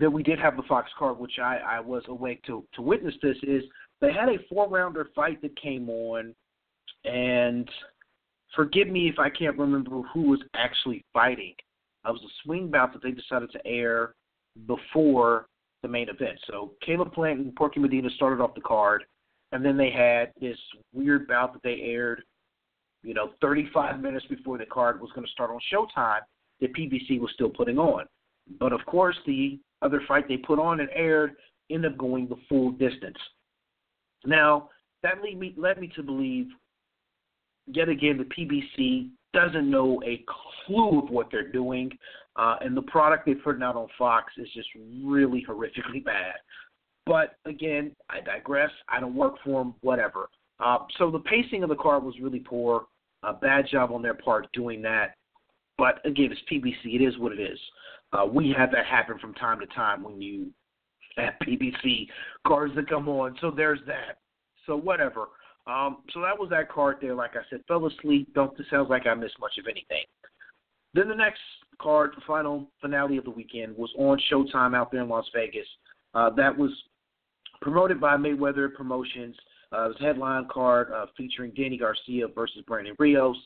that we did have the Fox card, which I was awake to witness this, is they had a four-rounder fight that came on, and forgive me if I can't remember who was actually fighting. It was a swing bout that they decided to air before the main event. So Caleb Plant and Porky Medina started off the card, and then they had this weird bout that they aired, 35 minutes before the card was going to start on Showtime that PBC was still putting on. But, of course, the other fight they put on and aired ended up going the full distance. Now, that led me to believe, yet again, the PBC doesn't know a clue of what they're doing, and the product they're putting out on Fox is just really horrifically bad. But, again, I digress. I don't work for them, whatever. So the pacing of the card was really poor, a bad job on their part doing that. But, again, it's PBC. It is what it is. We have that happen from time to time when you have PBC cards that come on. So there's that. So whatever. So that was that card there. Like I said, fell asleep. It sounds like I missed much of anything. Then the next card, the final finale of the weekend, was on Showtime out there in Las Vegas. That was promoted by Mayweather Promotions. It was a headline card featuring Danny Garcia versus Brandon Rios.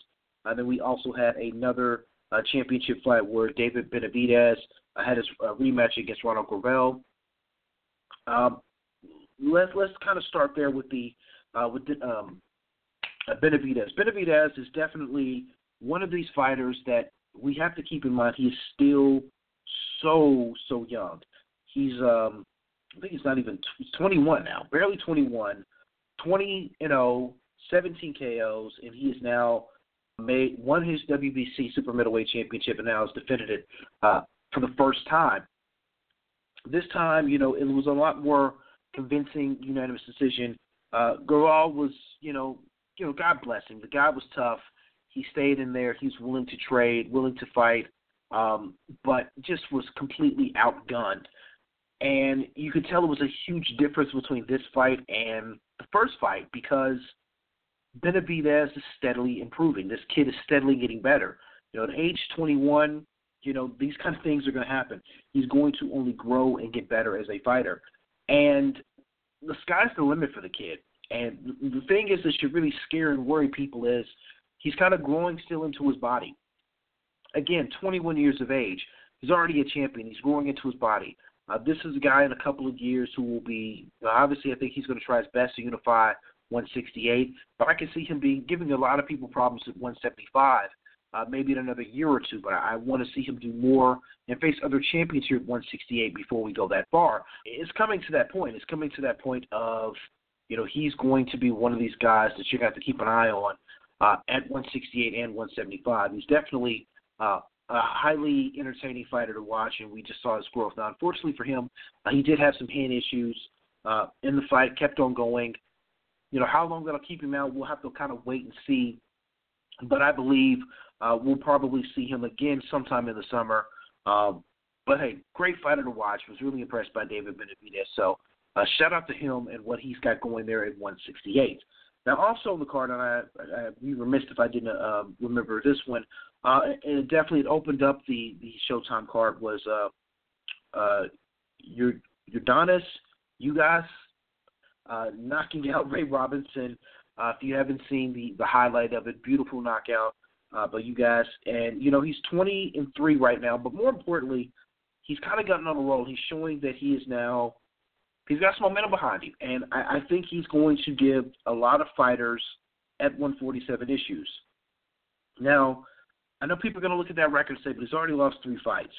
Then we also had another championship fight where David Benavidez had his rematch against Ronald Gravel. Let's kind of start there with Benavidez. Benavidez is definitely one of these fighters that we have to keep in mind. He's still so young. He's I think he's not even 21 now, barely 21, 20-0, 17 KOs, and he is now won his WBC Super Middleweight Championship and now has defended it for the first time. This time, it was a lot more convincing unanimous decision. Garal was, God bless him. The guy was tough. He stayed in there. He's willing to trade, willing to fight, but just was completely outgunned. And you could tell it was a huge difference between this fight and the first fight because Benavidez is steadily improving. This kid is steadily getting better. At age 21, these kind of things are going to happen. He's going to only grow and get better as a fighter. And the sky's the limit for the kid. And the thing is that should really scare and worry people is he's kind of growing still into his body. Again, 21 years of age. He's already a champion. He's growing into his body. This is a guy in a couple of years who will be, obviously I think he's going to try his best to unify 168, but I can see him giving a lot of people problems at 175, maybe in another year or two, but I want to see him do more and face other champions here at 168 before we go that far. It's coming to that point. It's coming to that point of, he's going to be one of these guys that you're going to have to keep an eye on at 168 and 175. He's definitely a highly entertaining fighter to watch, and we just saw his growth. Now, unfortunately for him, he did have some hand issues in the fight, kept on going. How long that'll keep him out, we'll have to kind of wait and see. But I believe we'll probably see him again sometime in the summer. But, hey, great fighter to watch. Was really impressed by David Benavidez. So shout out to him and what he's got going there at 168. Now, also on the card, and I'd be remiss if I didn't remember this one, and it definitely opened up the Showtime card was Udonis Ugas knocking out Ray Robinson. If you haven't seen the highlight of it, beautiful knockout by Ugas. And, you know, he's 20-3 right now, but more importantly, he's kind of gotten on a roll. He's showing that he is now – he's got some momentum behind him, and I think he's going to give a lot of fighters at 147 issues. Now, I know people are going to look at that record and say, but he's already lost 3 fights.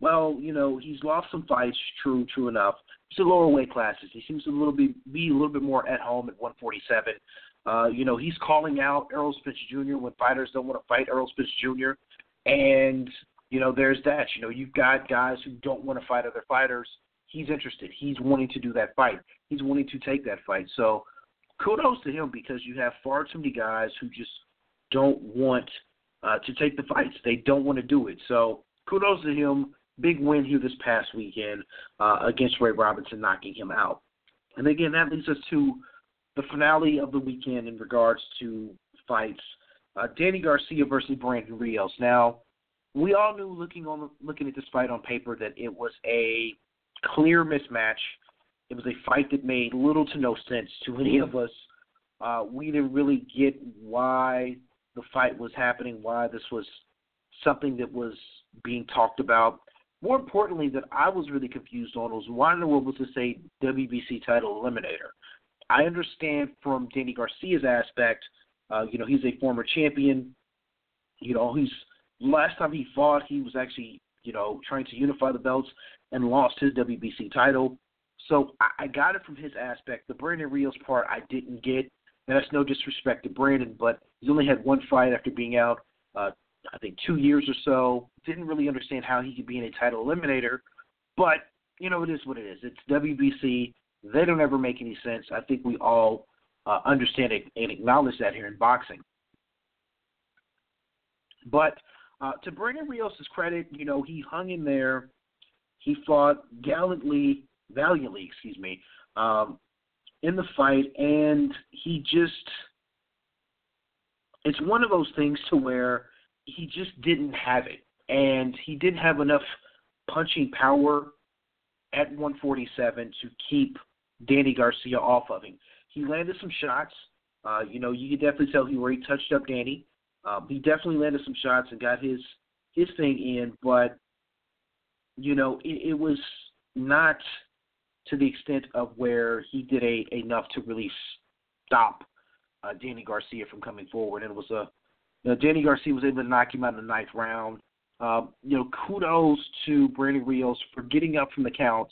Well, you know, he's lost some fights, true enough. He's in lower weight classes. He seems to be a little bit more at home at 147. You know, he's calling out Errol Spence Jr. when fighters don't want to fight Errol Spence Jr. And, you know, there's that. You know, you've got guys who don't want to fight other fighters. He's interested. He's wanting to do that fight. He's wanting to take that fight. So kudos to him, because you have far too many guys who just don't want to take the fights. They don't want to do it. So kudos to him. Big win here this past weekend against Ray Robinson, knocking him out. And, again, that leads us to the finale of the weekend in regards to fights. Danny Garcia versus Brandon Rios. Now, we all knew looking at this fight on paper that it was a – clear mismatch. It was a fight that made little to no sense to any of us. We didn't really get why the fight was happening, why this was something that was being talked about. More importantly, that I was really confused on was why in the world was this a WBC title eliminator? I understand from Danny Garcia's aspect, you know, he's a former champion. You know, he's last time he fought, he was actually, you know, trying to unify the belts and lost his WBC title. So I got it from his aspect. The Brandon Rios part I didn't get, and that's no disrespect to Brandon, but he's only had one fight after being out, I think, 2 years or so. Didn't really understand how he could be in a title eliminator, but, you know, it is what it is. It's WBC. They don't ever make any sense. I think we all understand it and acknowledge that here in boxing. But to Brandon Rios' credit, you know, he hung in there. He fought valiantly, in the fight, and he just – it's one of those things to where he just didn't have it, and he didn't have enough punching power at 147 to keep Danny Garcia off of him. He landed some shots. You know, you could definitely tell where he touched up Danny. He definitely landed some shots and got his thing in, but – you know, it was not to the extent of where he did enough to really stop Danny Garcia from coming forward. And it was Danny Garcia was able to knock him out in the ninth round. You know, kudos to Brandon Rios for getting up from the count,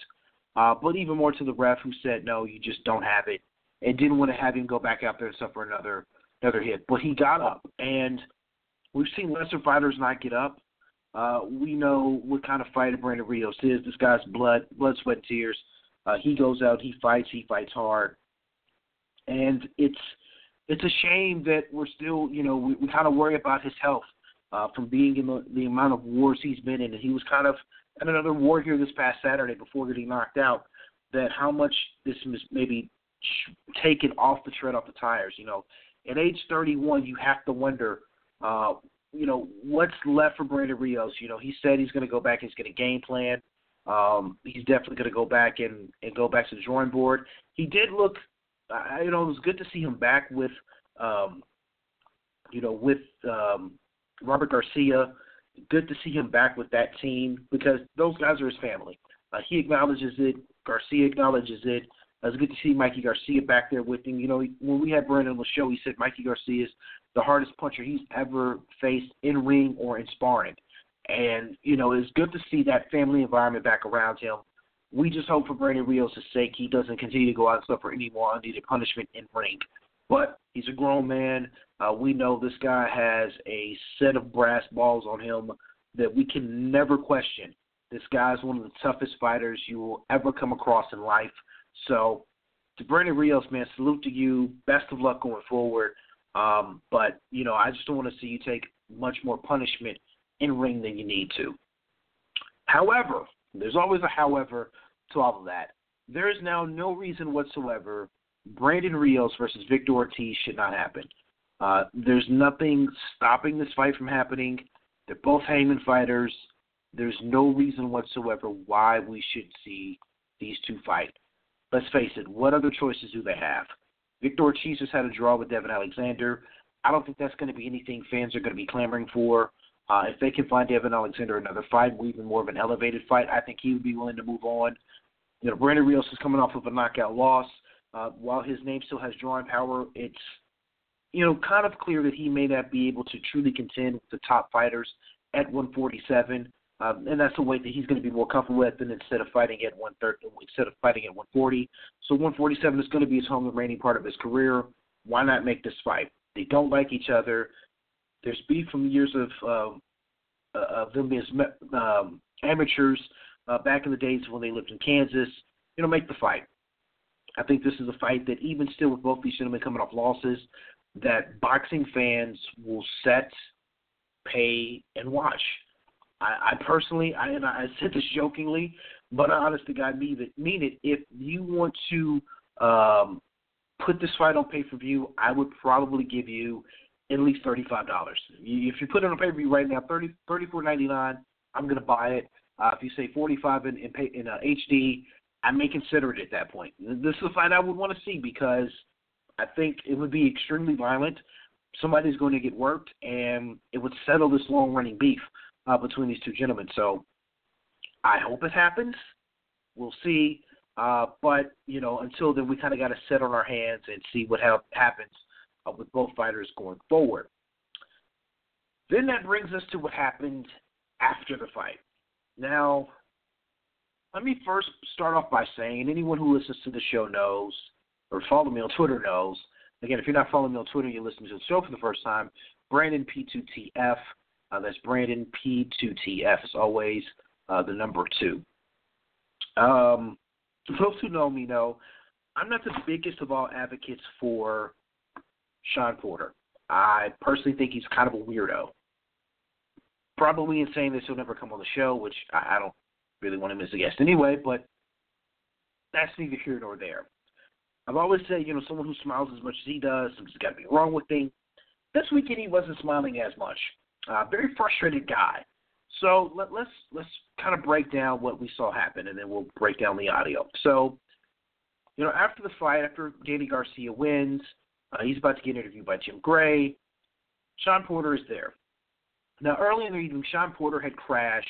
but even more to the ref who said, no, you just don't have it, and didn't want to have him go back out there and suffer another hit. But he got up, and we've seen lesser fighters not get up. We know what kind of fighter Brandon Rios is. This guy's blood, sweat, and tears. He goes out, he fights hard. And it's a shame that we're still, you know, we kind of worry about his health from being in the amount of wars he's been in. And he was kind of in another war here this past Saturday before getting knocked out, that how much this was maybe taken off the tread off the tires. You know, at age 31, you have to wonder, you know, what's left for Brandon Rios. You know, he said he's going to go back, he's going to game plan. He's definitely going to go back and go back to the drawing board. He did look, you know, it was good to see him back with, you know, with Robert Garcia. Good to see him back with that team, because those guys are his family. He acknowledges it. Garcia acknowledges it. It's good to see Mikey Garcia back there with him. You know, when we had Brandon on the show, he said Mikey Garcia is the hardest puncher he's ever faced in ring or in sparring. And, you know, it's good to see that family environment back around him. We just hope for Brandon Rios' sake he doesn't continue to go out and suffer any more unneeded punishment in ring. But he's a grown man. We know this guy has a set of brass balls on him that we can never question. This guy is one of the toughest fighters you will ever come across in life. So, to Brandon Rios, man, salute to you. Best of luck going forward. But, you know, I just don't want to see you take much more punishment in ring than you need to. However, there's always a however to all of that. There is now no reason whatsoever Brandon Rios versus Victor Ortiz should not happen. There's nothing stopping this fight from happening. They're both Hangman fighters. There's no reason whatsoever why we should see these two fight. Let's face it, what other choices do they have? Victor Ortiz has had a draw with Devin Alexander. I don't think that's going to be anything fans are going to be clamoring for. If they can find Devin Alexander another fight, even more of an elevated fight, I think he would be willing to move on. You know, Brandon Rios is coming off of a knockout loss. While his name still has drawing power, it's, you know, kind of clear that he may not be able to truly contend with the top fighters at 147. And that's a weight that he's going to be more comfortable with than instead of fighting at 130, instead of fighting at 140. So 147 is going to be his home remaining part of his career. Why not make this fight? They don't like each other. There's beef from years of them being amateurs back in the days when they lived in Kansas. You know, make the fight. I think this is a fight that even still with both these gentlemen coming off losses, that boxing fans will set, pay, and watch. I personally, and I said this jokingly, but I honestly God mean it. If you want to put this fight on pay-per-view, I would probably give you at least $35. If you put it on pay-per-view right now, $34.99, I'm going to buy it. If you say $45 in HD, I may consider it at that point. This is a fight I would want to see because I think it would be extremely violent. Somebody's going to get worked, and it would settle this long-running beef between these two gentlemen. So I hope it happens. We'll see. But, you know, until then, we kind of got to sit on our hands and see what happens with both fighters going forward. Then that brings us to what happened after the fight. Now, let me first start off by saying anyone who listens to the show knows or follow me on Twitter knows. Again, if you're not following me on Twitter, you're listening to the show for the first time, Brandon P2TF. That's Brandon P2TF, as always, the number two. Folks who know me know I'm not the biggest of all advocates for Shawn Porter. I personally think he's kind of a weirdo. Probably insane that he'll never come on the show, which I don't really want him as a guest anyway, but that's neither here nor there. I've always said, you know, someone who smiles as much as he does, something's got to be wrong with him. This weekend he wasn't smiling as much. Very frustrated guy. So let's kind of break down what we saw happen, and then we'll break down the audio. So, you know, after the fight, after Danny Garcia wins, he's about to get interviewed by Jim Gray. Shawn Porter is there. Now, early in the evening, Shawn Porter had crashed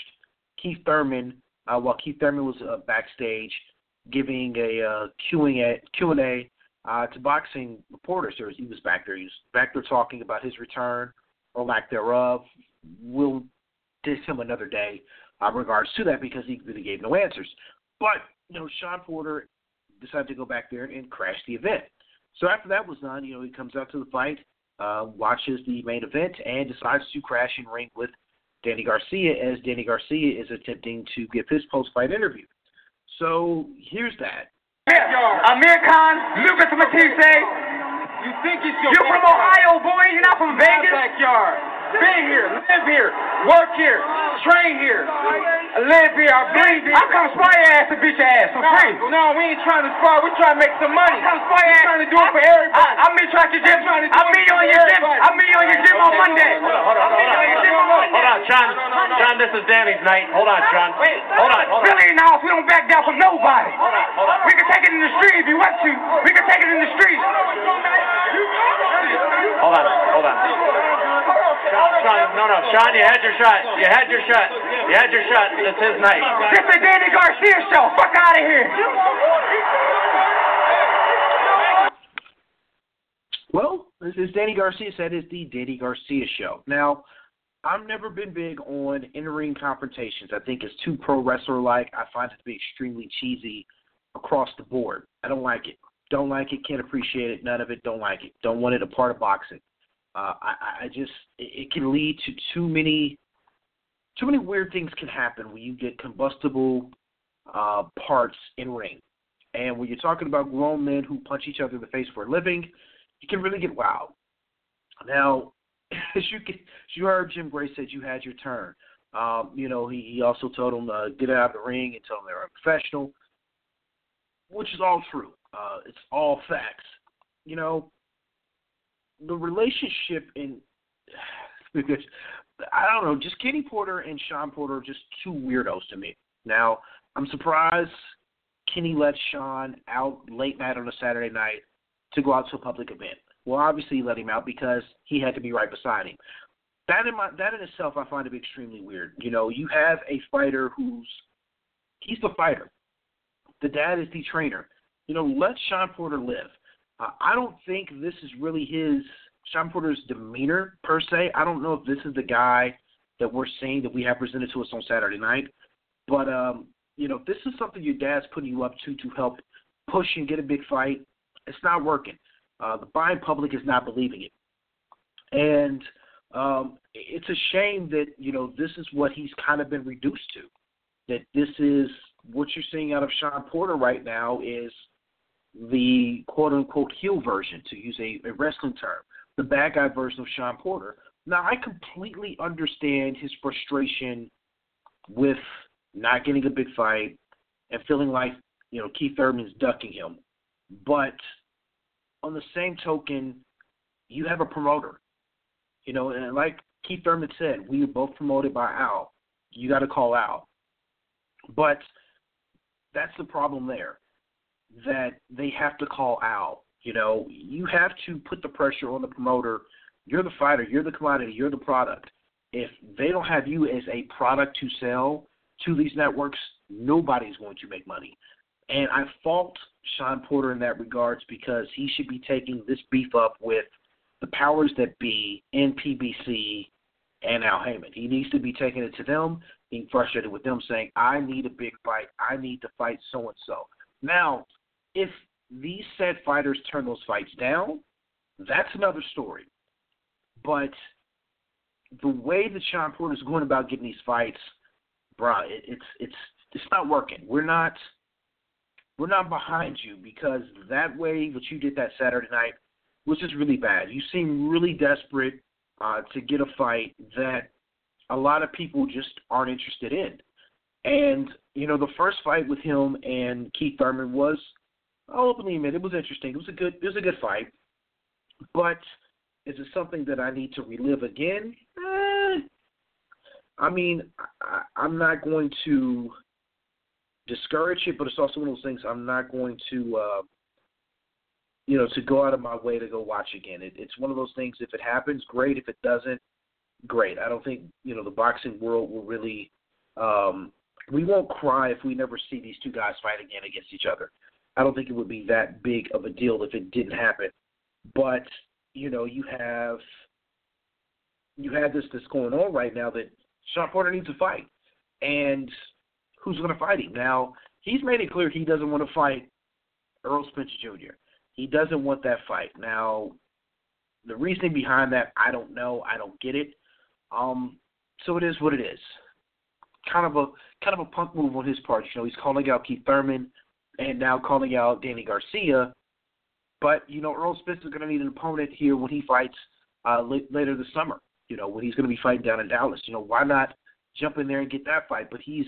Keith Thurman while Keith Thurman was backstage giving a Q&A to boxing reporters. He was back there. He was back there talking about his return or lack thereof. We'll diss him another day in regards to that because he really gave no answers. But, you know, Shawn Porter decided to go back there and crash the event. So after that was done, you know, he comes out to the fight, watches the main event, and decides to crash in ring with Danny Garcia as Danny Garcia is attempting to give his post-fight interview. So here's that. Amir Khan, Lucas Matisse. You think it's your You're from Ohio, boy. You're not from Vegas. Backyard. Been here, live here, work here, train here, live here. I bleed here. I come spy your ass and beat your ass for free. No, we ain't trying to spy. We're trying to make some money. I come spy your ass. We're trying to do it for everybody. I meet you at your gym. I meet you on your gym. I meet you on your gym on Monday. Hold on, John. John, this is Danny's night. Hold on, John. Wait. Hold on. Billy in the house. We don't back down from nobody. Hold on. We can take it in the street if you want to. We can take it in the street. Hold on. Sean, Sean, you had your shot. It's his night. This is Danny Garcia show. Fuck out of here. Well, as Danny Garcia said, it's the Danny Garcia show. Now, I've never been big on in-ring confrontations. I think it's too pro wrestler-like. I find it to be extremely cheesy across the board. I don't like it. Don't like it, can't appreciate it, none of it, don't like it. Don't want it a part of boxing. It can lead to too many weird things can happen when you get combustible parts in ring. And when you're talking about grown men who punch each other in the face for a living, you can really get wild. Now, as you heard Jim Gray said, you had your turn. You know, he also told them get out of the ring and told them they were unprofessional, which is all true. It's all facts. You know, the relationship in – I don't know, just Kenny Porter and Shawn Porter are just two weirdos to me. Now, I'm surprised Kenny let Shawn out late night on a Saturday night to go out to a public event. Well, obviously he let him out because he had to be right beside him. That in itself I find to be extremely weird. You know, you have a fighter who's – he's the fighter. The dad is the trainer. You know, let Shawn Porter live. I don't think this is really his – Shawn Porter's demeanor per se. I don't know if this is the guy that we're seeing that we have presented to us on Saturday night. But, you know, if this is something your dad's putting you up to help push and get a big fight, it's not working. The buying public is not believing it. And it's a shame that, you know, this is what he's kind of been reduced to, that this is what you're seeing out of Shawn Porter right now is the quote-unquote heel version, to use a wrestling term, the bad guy version of Shawn Porter. Now, I completely understand his frustration with not getting a big fight and feeling like, you know, Keith Thurman's ducking him. But on the same token, you have a promoter. You know, and like Keith Thurman said, we were both promoted by Al. You got to call Al. But that's the problem there, that they have to call Al. You know, you have to put the pressure on the promoter. You're the fighter. You're the commodity. You're the product. If they don't have you as a product to sell to these networks, nobody's going to make money. And I fault Shawn Porter in that regards because he should be taking this beef up with the powers that be in PBC and Al Heyman. He needs to be taking it to them, being frustrated with them, saying, I need a big fight. I need to fight so-and-so. Now, if these said fighters turn those fights down, that's another story. But the way that Shawn Porter is going about getting these fights, bro, it's not working. We're not behind you because that way what you did that Saturday night was just really bad. You seem really desperate to get a fight that a lot of people just aren't interested in. And, you know, the first fight with him and Keith Thurman was, I'll openly admit, it was interesting. It was a good fight. But is it something that I need to relive again? I mean, I'm not going to discourage it, but it's also one of those things I'm not going to, you know, to go out of my way to go watch again. It's one of those things, if it happens, great. If it doesn't, great. I don't think, you know, the boxing world will really we won't cry if we never see these two guys fight again against each other. I don't think it would be that big of a deal if it didn't happen. But, you know, you have this that's going on right now that Shawn Porter needs to fight. And who's going to fight him? Now, he's made it clear he doesn't want to fight Errol Spence Jr. He doesn't want that fight. Now, the reasoning behind that, I don't know. I don't get it. So it is what it is. Kind of a punk move on his part. You know, he's calling out Keith Thurman and now calling out Danny Garcia. But, you know, Errol Spence is going to need an opponent here when he fights later this summer, you know, when he's going to be fighting down in Dallas. You know, why not jump in there and get that fight? But he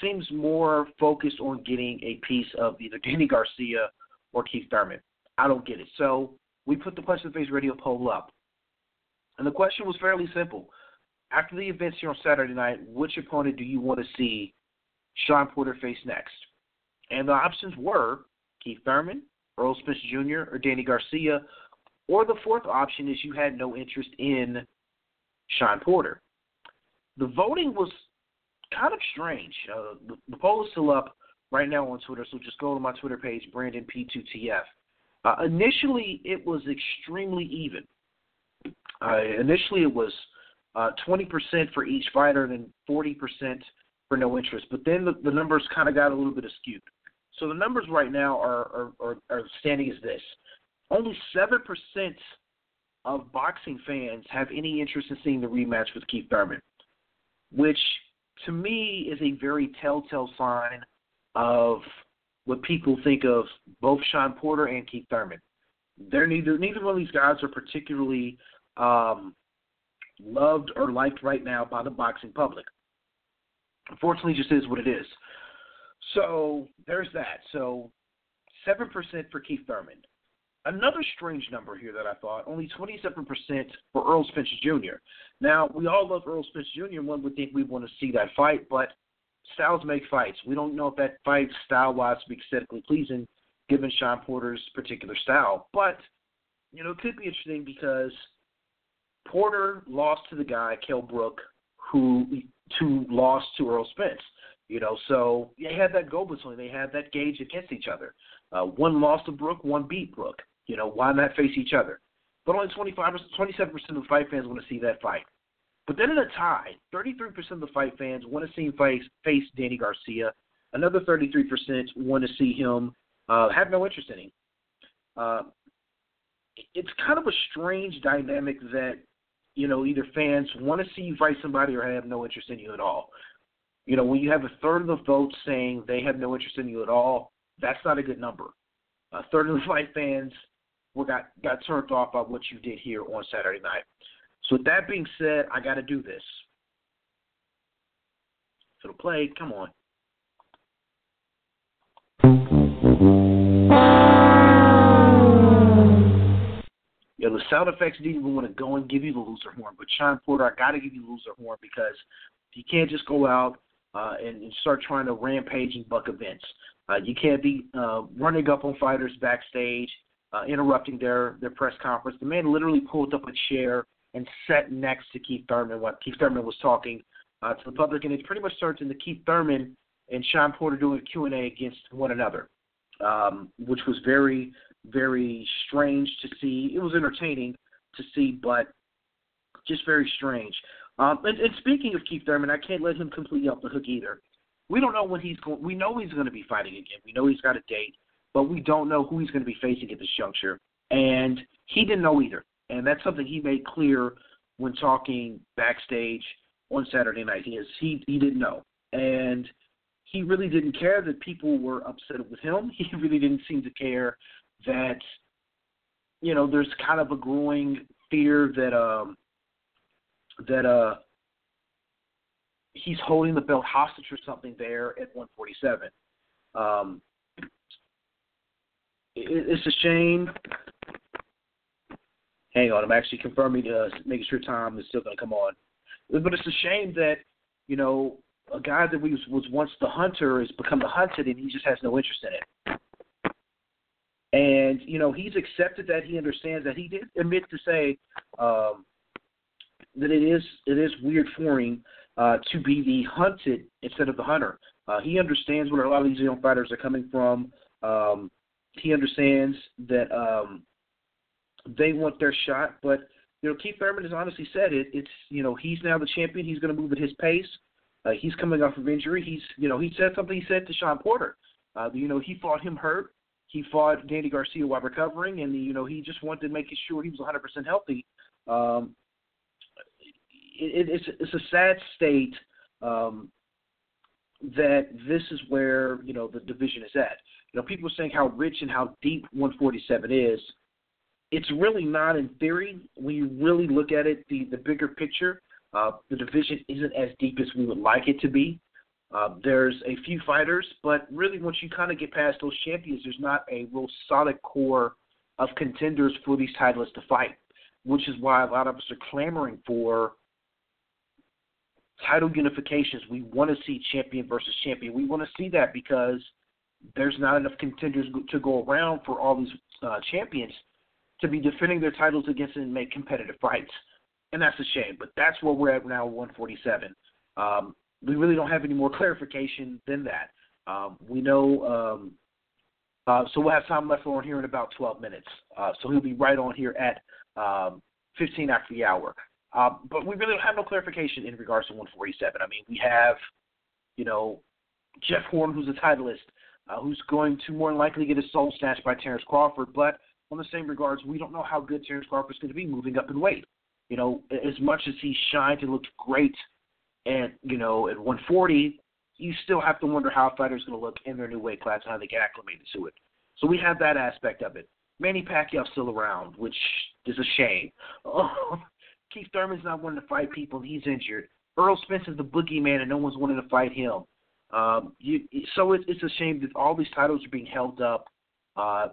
seems more focused on getting a piece of either Danny Garcia or Keith Thurman. I don't get it. So we put the Question of the Face radio poll up. And the question was fairly simple. After the events here on Saturday night, which opponent do you want to see Shawn Porter face next? And the options were Keith Thurman, Errol Spence Jr., or Danny Garcia, or the fourth option is you had no interest in Shawn Porter. The voting was kind of strange. The poll is still up right now on Twitter, so just go to my Twitter page, BrandonP2TF. Initially, it was extremely even. Initially, it was 20% for each fighter and then 40% for no interest. But then the numbers kind of got a little bit askew. So the numbers right now are standing as this. Only 7% of boxing fans have any interest in seeing the rematch with Keith Thurman, which to me is a very telltale sign of what people think of both Shawn Porter and Keith Thurman. They're neither one of these guys are particularly loved or liked right now by the boxing public. Unfortunately, it just is what it is. So there's that. So 7% for Keith Thurman. Another strange number here that I thought, only 27% for Errol Spence Jr. Now, we all love Errol Spence Jr. One would think we want to see that fight, but styles make fights. We don't know if that fight style-wise would be aesthetically pleasing given Shawn Porter's particular style. But, you know, it could be interesting because Porter lost to the guy, Kell Brook, who lost to Errol Spence. You know, so they had that goal between. They had that gauge against each other. One lost to Brook, one beat Brook. You know, why not face each other? But only 27% of the fight fans want to see that fight. But then in a tie, 33% of the fight fans want to see him face Danny Garcia. Another 33% want to see him have no interest in him. It's kind of a strange dynamic that, you know, either fans want to see you fight somebody or have no interest in you at all. You know, when you have a third of the vote saying they have no interest in you at all, that's not a good number. A third of the fight fans got turned off by what you did here on Saturday night. So with that being said, I got to do this. It'll play. Come on. You know, the sound effects didn't even want to go and give you the loser horn. But Shawn Porter, I got to give you the loser horn because you can't just go out and start trying to rampage and buck events. You can't be running up on fighters backstage, interrupting their press conference. The man literally pulled up a chair and sat next to Keith Thurman while Keith Thurman was talking to the public, and it pretty much starts into Keith Thurman and Shawn Porter doing a Q&A against one another, which was very, very strange to see. It was entertaining to see, but just very strange. And speaking of Keith Thurman, I can't let him completely off the hook either. We don't know when he's going. We know he's going to be fighting again. We know he's got a date, but we don't know who he's going to be facing at this juncture. And he didn't know either. And that's something he made clear when talking backstage on Saturday night. He didn't know, and he really didn't care that people were upset with him. He really didn't seem to care that, you know, there's kind of a growing fear that that he's holding the belt hostage or something there at 147. It's a shame. Hang on, I'm actually confirming, making sure Tom is still going to come on. But it's a shame that, you know, a guy that was once the hunter has become the hunted, and he just has no interest in it. And, you know, he's accepted that. He understands that. He did admit to say that it is weird for him to be the hunted instead of the hunter. He understands where a lot of these young fighters are coming from. He understands that they want their shot, but, you know, Keith Thurman has honestly said it. It's, you know, he's now the champion. He's going to move at his pace. He's coming off of injury. He's, you know, he said something he said to Shawn Porter. You know, he fought him hurt. He fought Danny Garcia while recovering, and, you know, he just wanted to make sure he was 100% healthy. It's a sad state that this is where, you know, the division is at. You know, people are saying how rich and how deep 147 is. It's really not in theory. When you really look at it, the bigger picture, the division isn't as deep as we would like it to be. There's a few fighters, but really once you kind of get past those champions, there's not a real solid core of contenders for these titles to fight, which is why a lot of us are clamoring for title unifications. We want to see champion versus champion. We want to see that because there's not enough contenders to go around for all these champions to be defending their titles against and make competitive fights. And that's a shame, but that's where we're at now, 147. We really don't have any more clarification than that. We know so we'll have Tom Loeffler on here in about 12 minutes. So he'll be right on here at 15 after the hour. But we really don't have no clarification in regards to 147. I mean, we have, you know, Jeff Horn, who's a titleist, who's going to more than likely get his soul snatched by Terrence Crawford. But on the same regards, we don't know how good Terrence Crawford's going to be moving up in weight. You know, as much as he shined and looked great at, you know, at 140, you still have to wonder how a fighter's going to look in their new weight class and how they get acclimated to it. So we have that aspect of it. Manny Pacquiao's still around, which is a shame. Keith Thurman's not wanting to fight people, and he's injured. Errol Spence is the boogeyman, and no one's wanting to fight him. So it's a shame that all these titles are being held up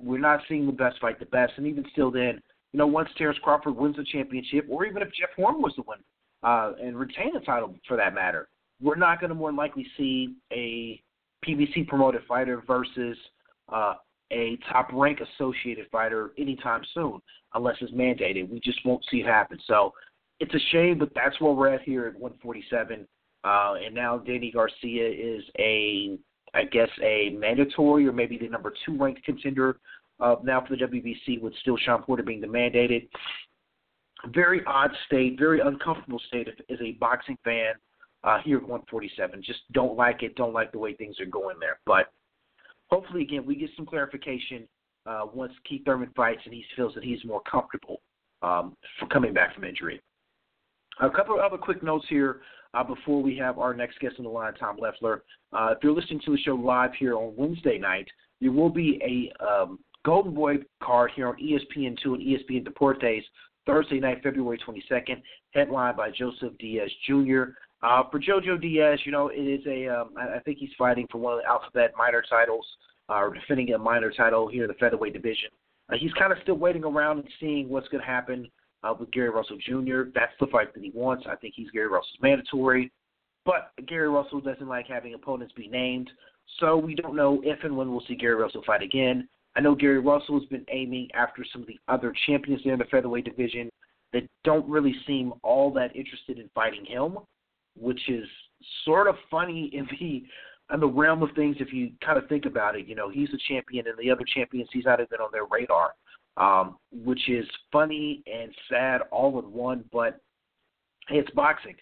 We're not seeing the best fight the best. And even still then, you know, once Terrence Crawford wins the championship, or even if Jeff Horn was to win and retain the title for that matter, we're not going to more than likely see a PBC-promoted fighter versus a top-rank associated fighter anytime soon, unless it's mandated. We just won't see it happen. So it's a shame, but that's where we're at here at 147. And now Danny Garcia is a mandatory or maybe the number 2 ranked contender now for the WBC, with still Shawn Porter being the mandated. Very odd state, very uncomfortable state as a boxing fan here at 147. Just don't like it, don't like the way things are going there. But hopefully, again, we get some clarification once Keith Thurman fights and he feels that he's more comfortable for coming back from injury. A couple of other quick notes here before we have our next guest on the line, Tom Loeffler. If you're listening to the show live here on Wednesday night, there will be a Golden Boy card here on ESPN2 and ESPN Deportes Thursday night, February 22nd, headlined by Joseph Diaz Jr. For JoJo Diaz, you know, it is I think he's fighting for one of the Alphabet minor titles, or defending a minor title here in the featherweight division. He's kind of still waiting around and seeing what's going to happen with Gary Russell Jr. That's the fight that he wants. I think he's Gary Russell's mandatory. But Gary Russell doesn't like having opponents be named, so we don't know if and when we'll see Gary Russell fight again. I know Gary Russell has been aiming after some of the other champions there in the featherweight division that don't really seem all that interested in fighting him, which is sort of funny in the realm of things if you kind of think about it. You know, he's a champion, and the other champions, he's not even on their radar, which is funny and sad all in one, but hey, it's boxing.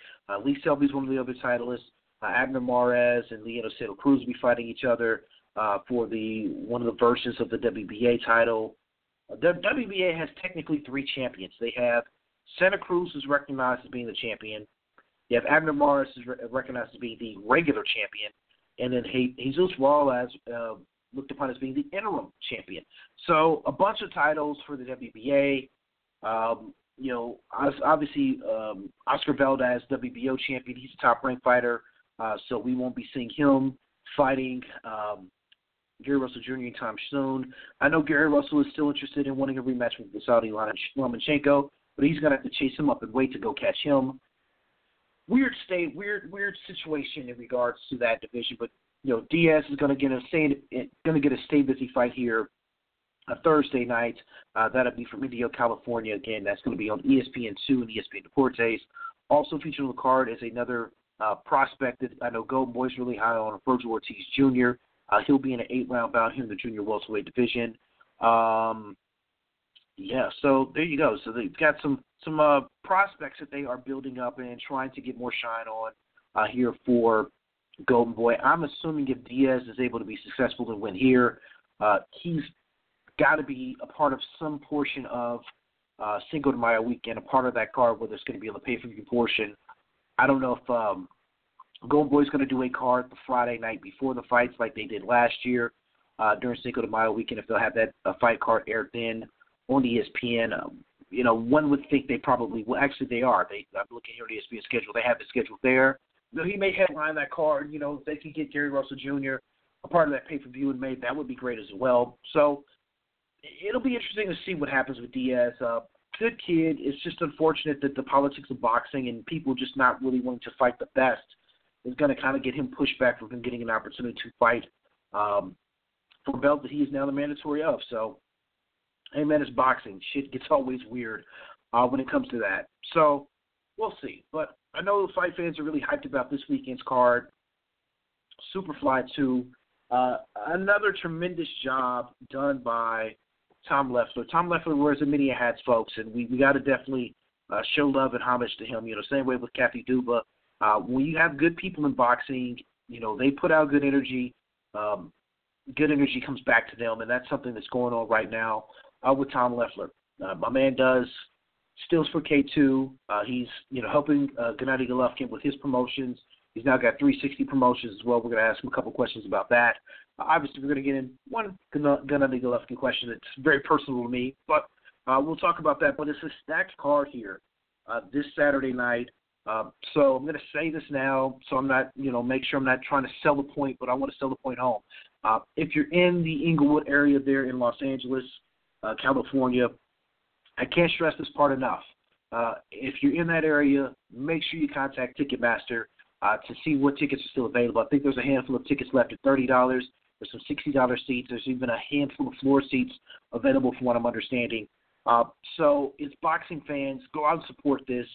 Lee Selby's one of the other titleists. Abner Mares and Leandro Santa Cruz will be fighting each other for one of the versions of the WBA title. The WBA has technically 3 champions. They have Santa Cruz, who's recognized as being the champion. You have Abner Mares, who's recognized to be the regular champion, and then Jesus Wallace, looked upon as being the interim champion. So a bunch of titles for the WBA. You know, obviously Oscar Valdez, WBO champion, he's a top-ranked fighter, so we won't be seeing him fighting Gary Russell Jr. anytime soon. I know Gary Russell is still interested in wanting a rematch with Vasyl Lomachenko, but he's going to have to chase him up and wait to go catch him. Weird state, weird situation in regards to that division, but you know Diaz is going to get a stay busy fight here on Thursday night. That'll be from Indio, California. Again, that's going to be on ESPN2 and ESPN Deportes. Also featured on the card is another prospect that I know Golden Boy's really high on, Virgil Ortiz Jr. He'll be in an 8-round bout here in the junior welterweight division. Yeah, so there you go. So they've got some prospects that they are building up and trying to get more shine on here for Golden Boy. I'm assuming if Diaz is able to be successful and win here, he's got to be a part of some portion of Cinco de Mayo weekend, a part of that card, whether it's going to be on the pay-per-view portion. I don't know if Golden Boy's going to do a card the Friday night before the fights like they did last year during Cinco de Mayo weekend, if they'll have that fight card aired then on ESPN. You know, one would think they probably will. Actually, they are. I'm looking here at the ESPN schedule. They have the schedule there. You know, he may headline that card. You know, if they can get Gary Russell Jr. a part of that pay-per-view and made, that would be great as well. So it'll be interesting to see what happens with Diaz. Good kid. It's just unfortunate that the politics of boxing and people just not really wanting to fight the best is going to kind of get him pushed back from him getting an opportunity to fight for a belt that he is now the mandatory of. So, hey, man, it's boxing. Shit gets always weird when it comes to that. So we'll see. But I know the fight fans are really hyped about this weekend's card, Superfly 2. Another tremendous job done by Tom Loeffler. Tom Loeffler wears a many hats, folks, and we got to definitely show love and homage to him. You know, same way with Kathy Duva. When you have good people in boxing, you know, they put out good energy. Good energy comes back to them, and that's something that's going on right now with Tom Loeffler. My man does stills for K2. He's, you know, helping Gennady Golovkin with his promotions. He's now got 360 Promotions as well. We're going to ask him a couple questions about that. Obviously, we're going to get in one Gennady Golovkin question that's very personal to me, but we'll talk about that. But it's a stacked card here this Saturday night. So I'm going to say this now, so I'm not, you know, make sure I'm not trying to sell the point, but I want to sell the point home. If you're in the Inglewood area there in Los Angeles, California, I can't stress this part enough. If you're in that area, make sure you contact Ticketmaster to see what tickets are still available. I think there's a handful of tickets left at $30. There's some $60 seats. There's even a handful of floor seats available from what I'm understanding. So it's boxing fans. Go out and support this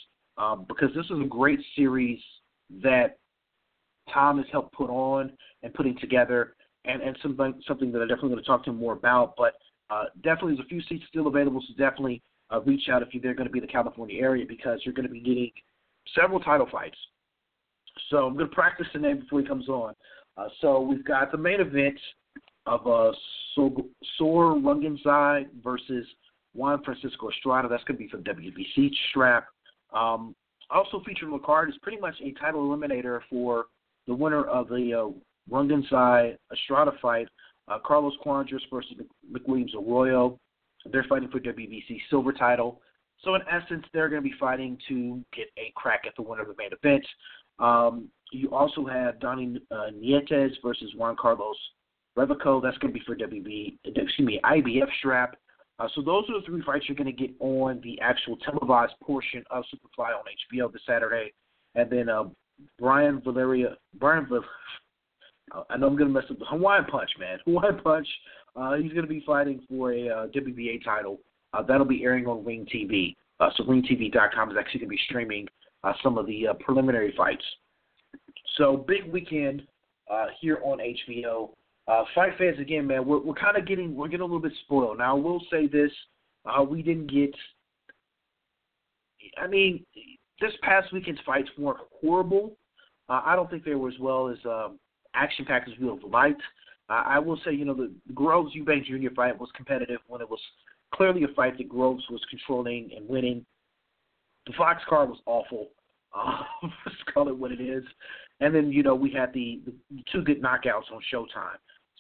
because this is a great series that Tom has helped put on and putting together and something that I'm definitely going to talk to him more about. But definitely there's a few seats still available, so definitely reach out if you're going to be in the California area because you're going to be getting several title fights. So I'm going to practice the name before he comes on. So we've got the main event of Sor Rungvisai versus Juan Francisco Estrada. That's going to be for the WBC strap. Also featured on the card is pretty much a title eliminator for the winner of the Rungvisai Estrada fight, Carlos Cuadras versus McWilliams Arroyo. They're fighting for WBC silver title. So in essence, they're going to be fighting to get a crack at the winner of the main event. You also have Donnie Nietes versus Juan Carlos Reveco. That's going to be for IBF strap. So those are the three fights you're going to get on the actual televised portion of Superfly on HBO this Saturday. And then I know I'm going to mess up the Hawaiian Punch, man. Hawaiian Punch, he's going to be fighting for a WBA title. That'll be airing on Ring TV. So ringtv.com is actually going to be streaming some of the preliminary fights. So big weekend here on HBO. Fight fans, again, man, we're kind of getting a little bit spoiled. Now, I will say this. We didn't get – I mean, this past weekend's fights weren't horrible. I don't think they were as well as action-packed as we would have liked. I will say, the Groves Eubank Jr. fight was competitive when it was clearly a fight that Groves was controlling and winning. The Fox card was awful. Let's call it what it is. And then, we had the two good knockouts on Showtime.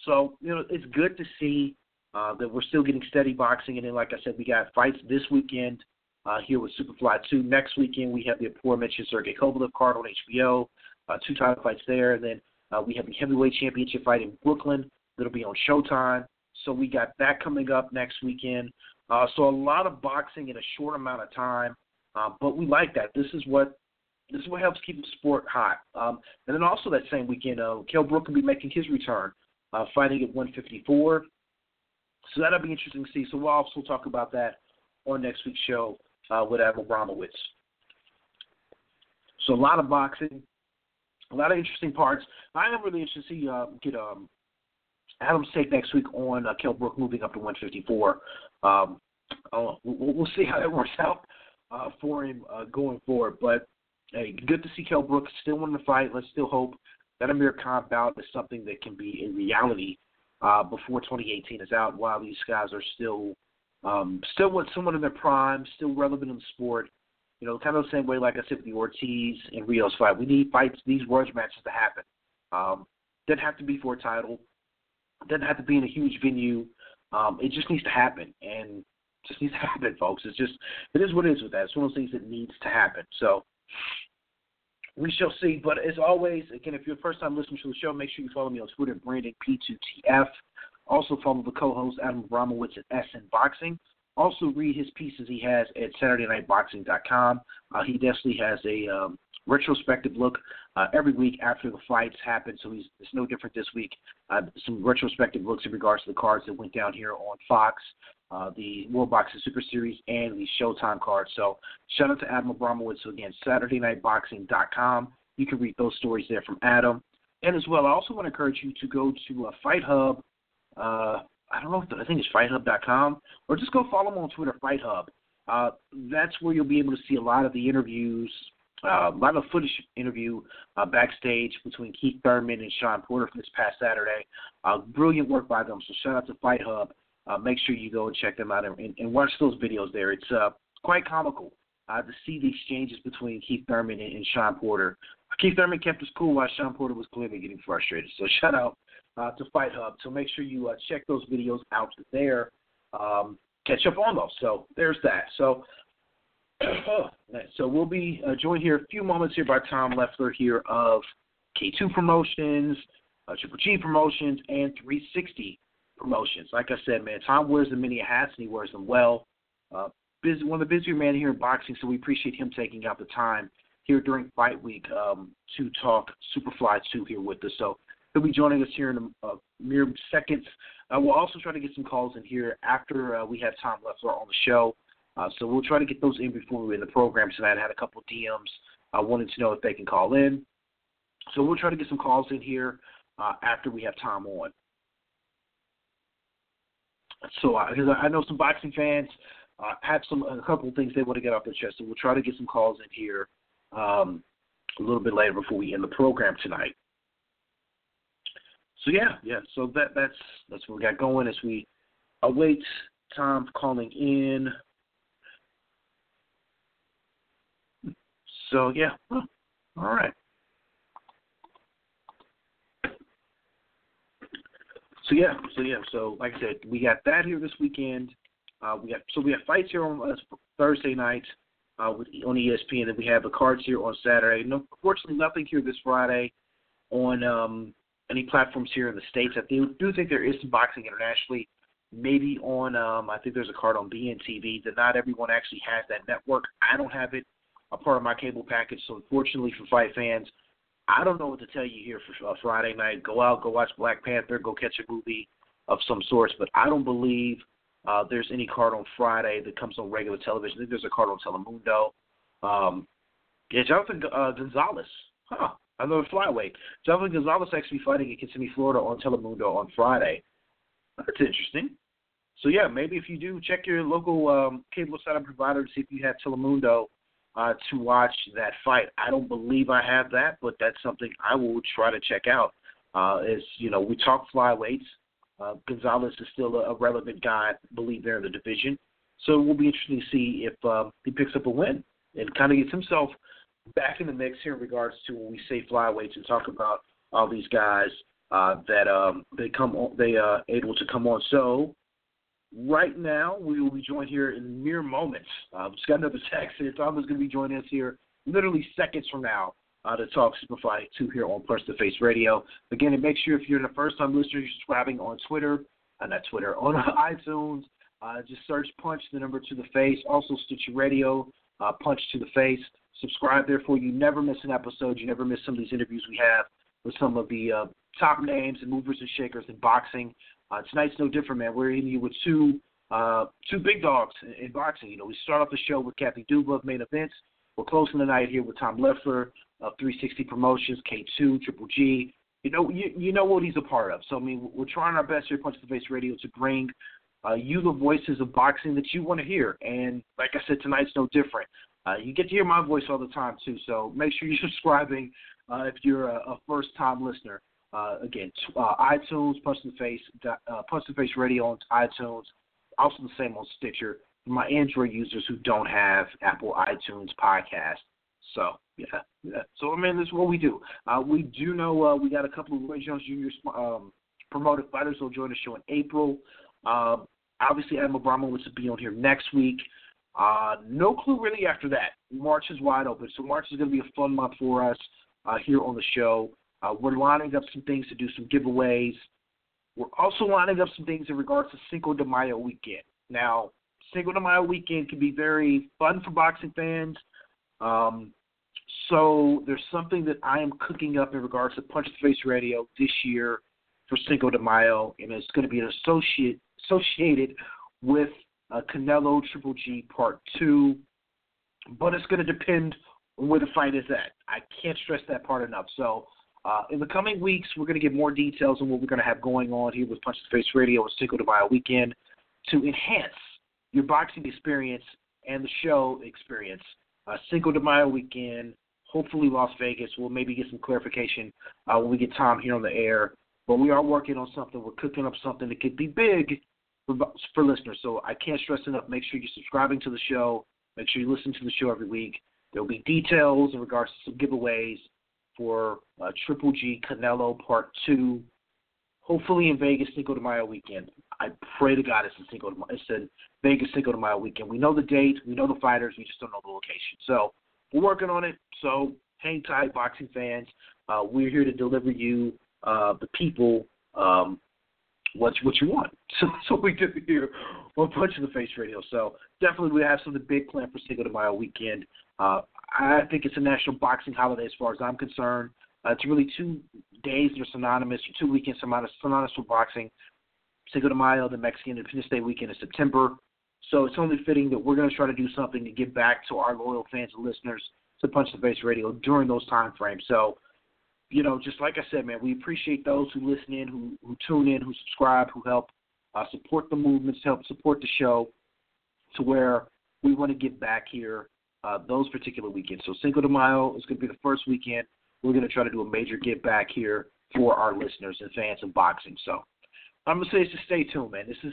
So, it's good to see that we're still getting steady boxing. And then, like I said, we got fights this weekend here with Superfly 2. Next weekend, we have the aforementioned Sergey Kovalev card on HBO, two title fights there. And then we have the heavyweight championship fight in Brooklyn that'll be on Showtime. So we got that coming up next weekend. So a lot of boxing in a short amount of time. But we like that. This is what helps keep the sport hot. And then also that same weekend, Kell Brook will be making his return, fighting at 154. So that'll be interesting to see. So we'll also talk about that on next week's show with Admiral Bromowitz. So a lot of boxing, a lot of interesting parts. I am really interested to see Adam's take next week on Kell Brook moving up to 154. We'll see how that works out for him going forward, but. Hey, good to see Kell Brook still wanting to fight. Let's still hope that Amir Khan bout is something that can be a reality before 2018 is out. While these guys are still with someone in their prime, still relevant in the sport, kind of the same way, like I said, with the Ortiz and Rios fight. We need fights, these grudge matches to happen. Doesn't have to be for a title. Doesn't have to be in a huge venue. It just needs to happen, and just needs to happen, folks. It is what it is with that. It's one of those things that needs to happen. So. We shall see, but as always, again, if you're a first-time listener to the show, make sure you follow me on Twitter, Brandon P2TF. Also follow the co-host, Adam Bromowitz at SN Boxing. Also read his pieces he has at SaturdayNightBoxing.com. He definitely has a retrospective look every week after the fights happen, so it's no different this week. Some retrospective looks in regards to the cards that went down here on Fox, the World Boxing Super Series, and the Showtime card. So shout out to Adam Abramowitz. So, again, SaturdayNightBoxing.com. You can read those stories there from Adam. And as well, I also want to encourage you to go to Fight Hub. I think it's FightHub.com. Or just go follow him on Twitter, Fight Hub. That's where you'll be able to see a lot of the interviews, a lot of footage interview backstage between Keith Thurman and Shawn Porter from this past Saturday. Brilliant work by them. So shout out to Fight Hub. Make sure you go and check them out and watch those videos there. It's quite comical to see the exchanges between Keith Thurman and Shawn Porter. Keith Thurman kept his cool while Shawn Porter was clearly getting frustrated. So shout out to Fight Hub. So make sure you check those videos out there. Catch up on those. So there's that. So we'll be joined here a few moments here by Tom Loeffler here of K2 Promotions. Triple G Promotions, and 360 Promotions. Like I said, man, Tom wears the many hats, and he wears them well. Busy, one of the busier men here in boxing, so we appreciate him taking out the time here during Fight Week to talk Superfly 2 here with us. So he'll be joining us here in a mere seconds. We'll also try to get some calls in here after we have Tom Loeffler on the show. So we'll try to get those in before we're in the program tonight. I had a couple of DMs wanting to know if they can call in. So we'll try to get some calls in here after we have Tom on. So I know some boxing fans have a couple of things they want to get off their chest. So we'll try to get some calls in here a little bit later before we end the program tonight. So, yeah. So that's what we got going as we await Tom calling in. So, yeah. All right. So, so, like I said, we got that here this weekend. We have fights here on Thursday night on ESPN. Then we have the cards here on Saturday. No, unfortunately, nothing here this Friday on any platforms here in the States. I do think there is some boxing internationally. Maybe on, I think there's a card on BNTV that not everyone actually has that network. I don't have it a part of my cable package, so unfortunately for fight fans, I don't know what to tell you here for Friday night. Go out, go watch Black Panther, go catch a movie of some sorts, but I don't believe there's any card on Friday that comes on regular television. I think there's a card on Telemundo. Jonathan Gonzalez. Another flyweight. Sullivan Barrera actually fighting in Kissimmee, Florida on Telemundo on Friday. That's interesting. So, yeah, maybe if you do, check your local cable satellite provider to see if you have Telemundo to watch that fight. I don't believe I have that, but that's something I will try to check out. We talk flyweights. Gonzalez is still a relevant guy, I believe, there in the division. So it will be interesting to see if he picks up a win and kind of gets himself back in the mix here in regards to when we say flyweights and talk about all these guys that able to come on. So right now we will be joined here in mere moments. Just got another text here. Tom is going to be joining us here literally seconds from now to talk Superfly 2 here on Press the Face Radio. Again, and make sure if you're the first-time listener, you're subscribing on on iTunes. Just search Punch the number to the face. Also, Stitcher Radio, Punch to the Face. Subscribe, therefore, you never miss an episode. You never miss some of these interviews we have with some of the top names and movers and shakers in boxing. Tonight's no different, man. We're in here with two big dogs in boxing. We start off the show with Kathy Duva of Main Events. We're closing the night here with Tom Loeffler of 360 Promotions, K2, Triple G. You know what he's a part of. So, we're trying our best here at Punch the Face Radio to bring you the voices of boxing that you want to hear. And like I said, tonight's no different. You get to hear my voice all the time, too, so make sure you're subscribing if you're a first-time listener. Again, iTunes, Punch the Face Radio on iTunes, also the same on Stitcher, for my Android users who don't have Apple iTunes podcast. So, yeah. So, this is what we do. We do know we got a couple of Roy Jones Jr. Promoted fighters who will join the show in April. Obviously, Adam Abramowitz will be on here next week. No clue really after that. March is wide open, so March is going to be a fun month for us here on the show. We're lining up some things to do, some giveaways. We're also lining up some things in regards to Cinco de Mayo weekend. Now, Cinco de Mayo weekend can be very fun for boxing fans. So there's something that I am cooking up in regards to Punch the Face Radio this year for Cinco de Mayo, and it's going to be associated with Canelo Triple G Part 2, but it's going to depend on where the fight is at. I can't stress that part enough. So in the coming weeks, we're going to get more details on what we're going to have going on here with Punch the Face Radio and Cinco de Mayo weekend to enhance your boxing experience and the show experience. Cinco de Mayo weekend, hopefully Las Vegas. We'll maybe get some clarification when we get Tom here on the air, but we are working on something. We're cooking up something that could be big for listeners. So I can't stress enough, make sure you're subscribing to the show. Make sure you listen to the show every week. There will be details in regards to some giveaways for Triple G Canelo Part 2, hopefully in Vegas Cinco de Mayo weekend. I pray to God it's in Vegas Cinco de Mayo weekend. We know the date. We know the fighters. We just don't know the location. So we're working on it. So hang tight, boxing fans. We're here to deliver you the people what you want. So that's what we do here on Punch in the Face Radio. So definitely we have something big planned for Cinco de Mayo weekend. I think it's a national boxing holiday as far as I'm concerned. It's really 2 days that are synonymous, or 2 weekends synonymous with boxing. Cinco de Mayo, the Mexican Independence Day weekend in September. So it's only fitting that we're going to try to do something to give back to our loyal fans and listeners to Punch the Face Radio during those time frames. So, you know, just like I said, man, we appreciate those who listen in, who tune in, who subscribe, who help support the movements, help support the show to where we want to give back here those particular weekends. So Cinco de Mayo is going to be the first weekend. We're going to try to do a major give back here for our listeners and fans of boxing. So I'm going to say just stay tuned, man. This is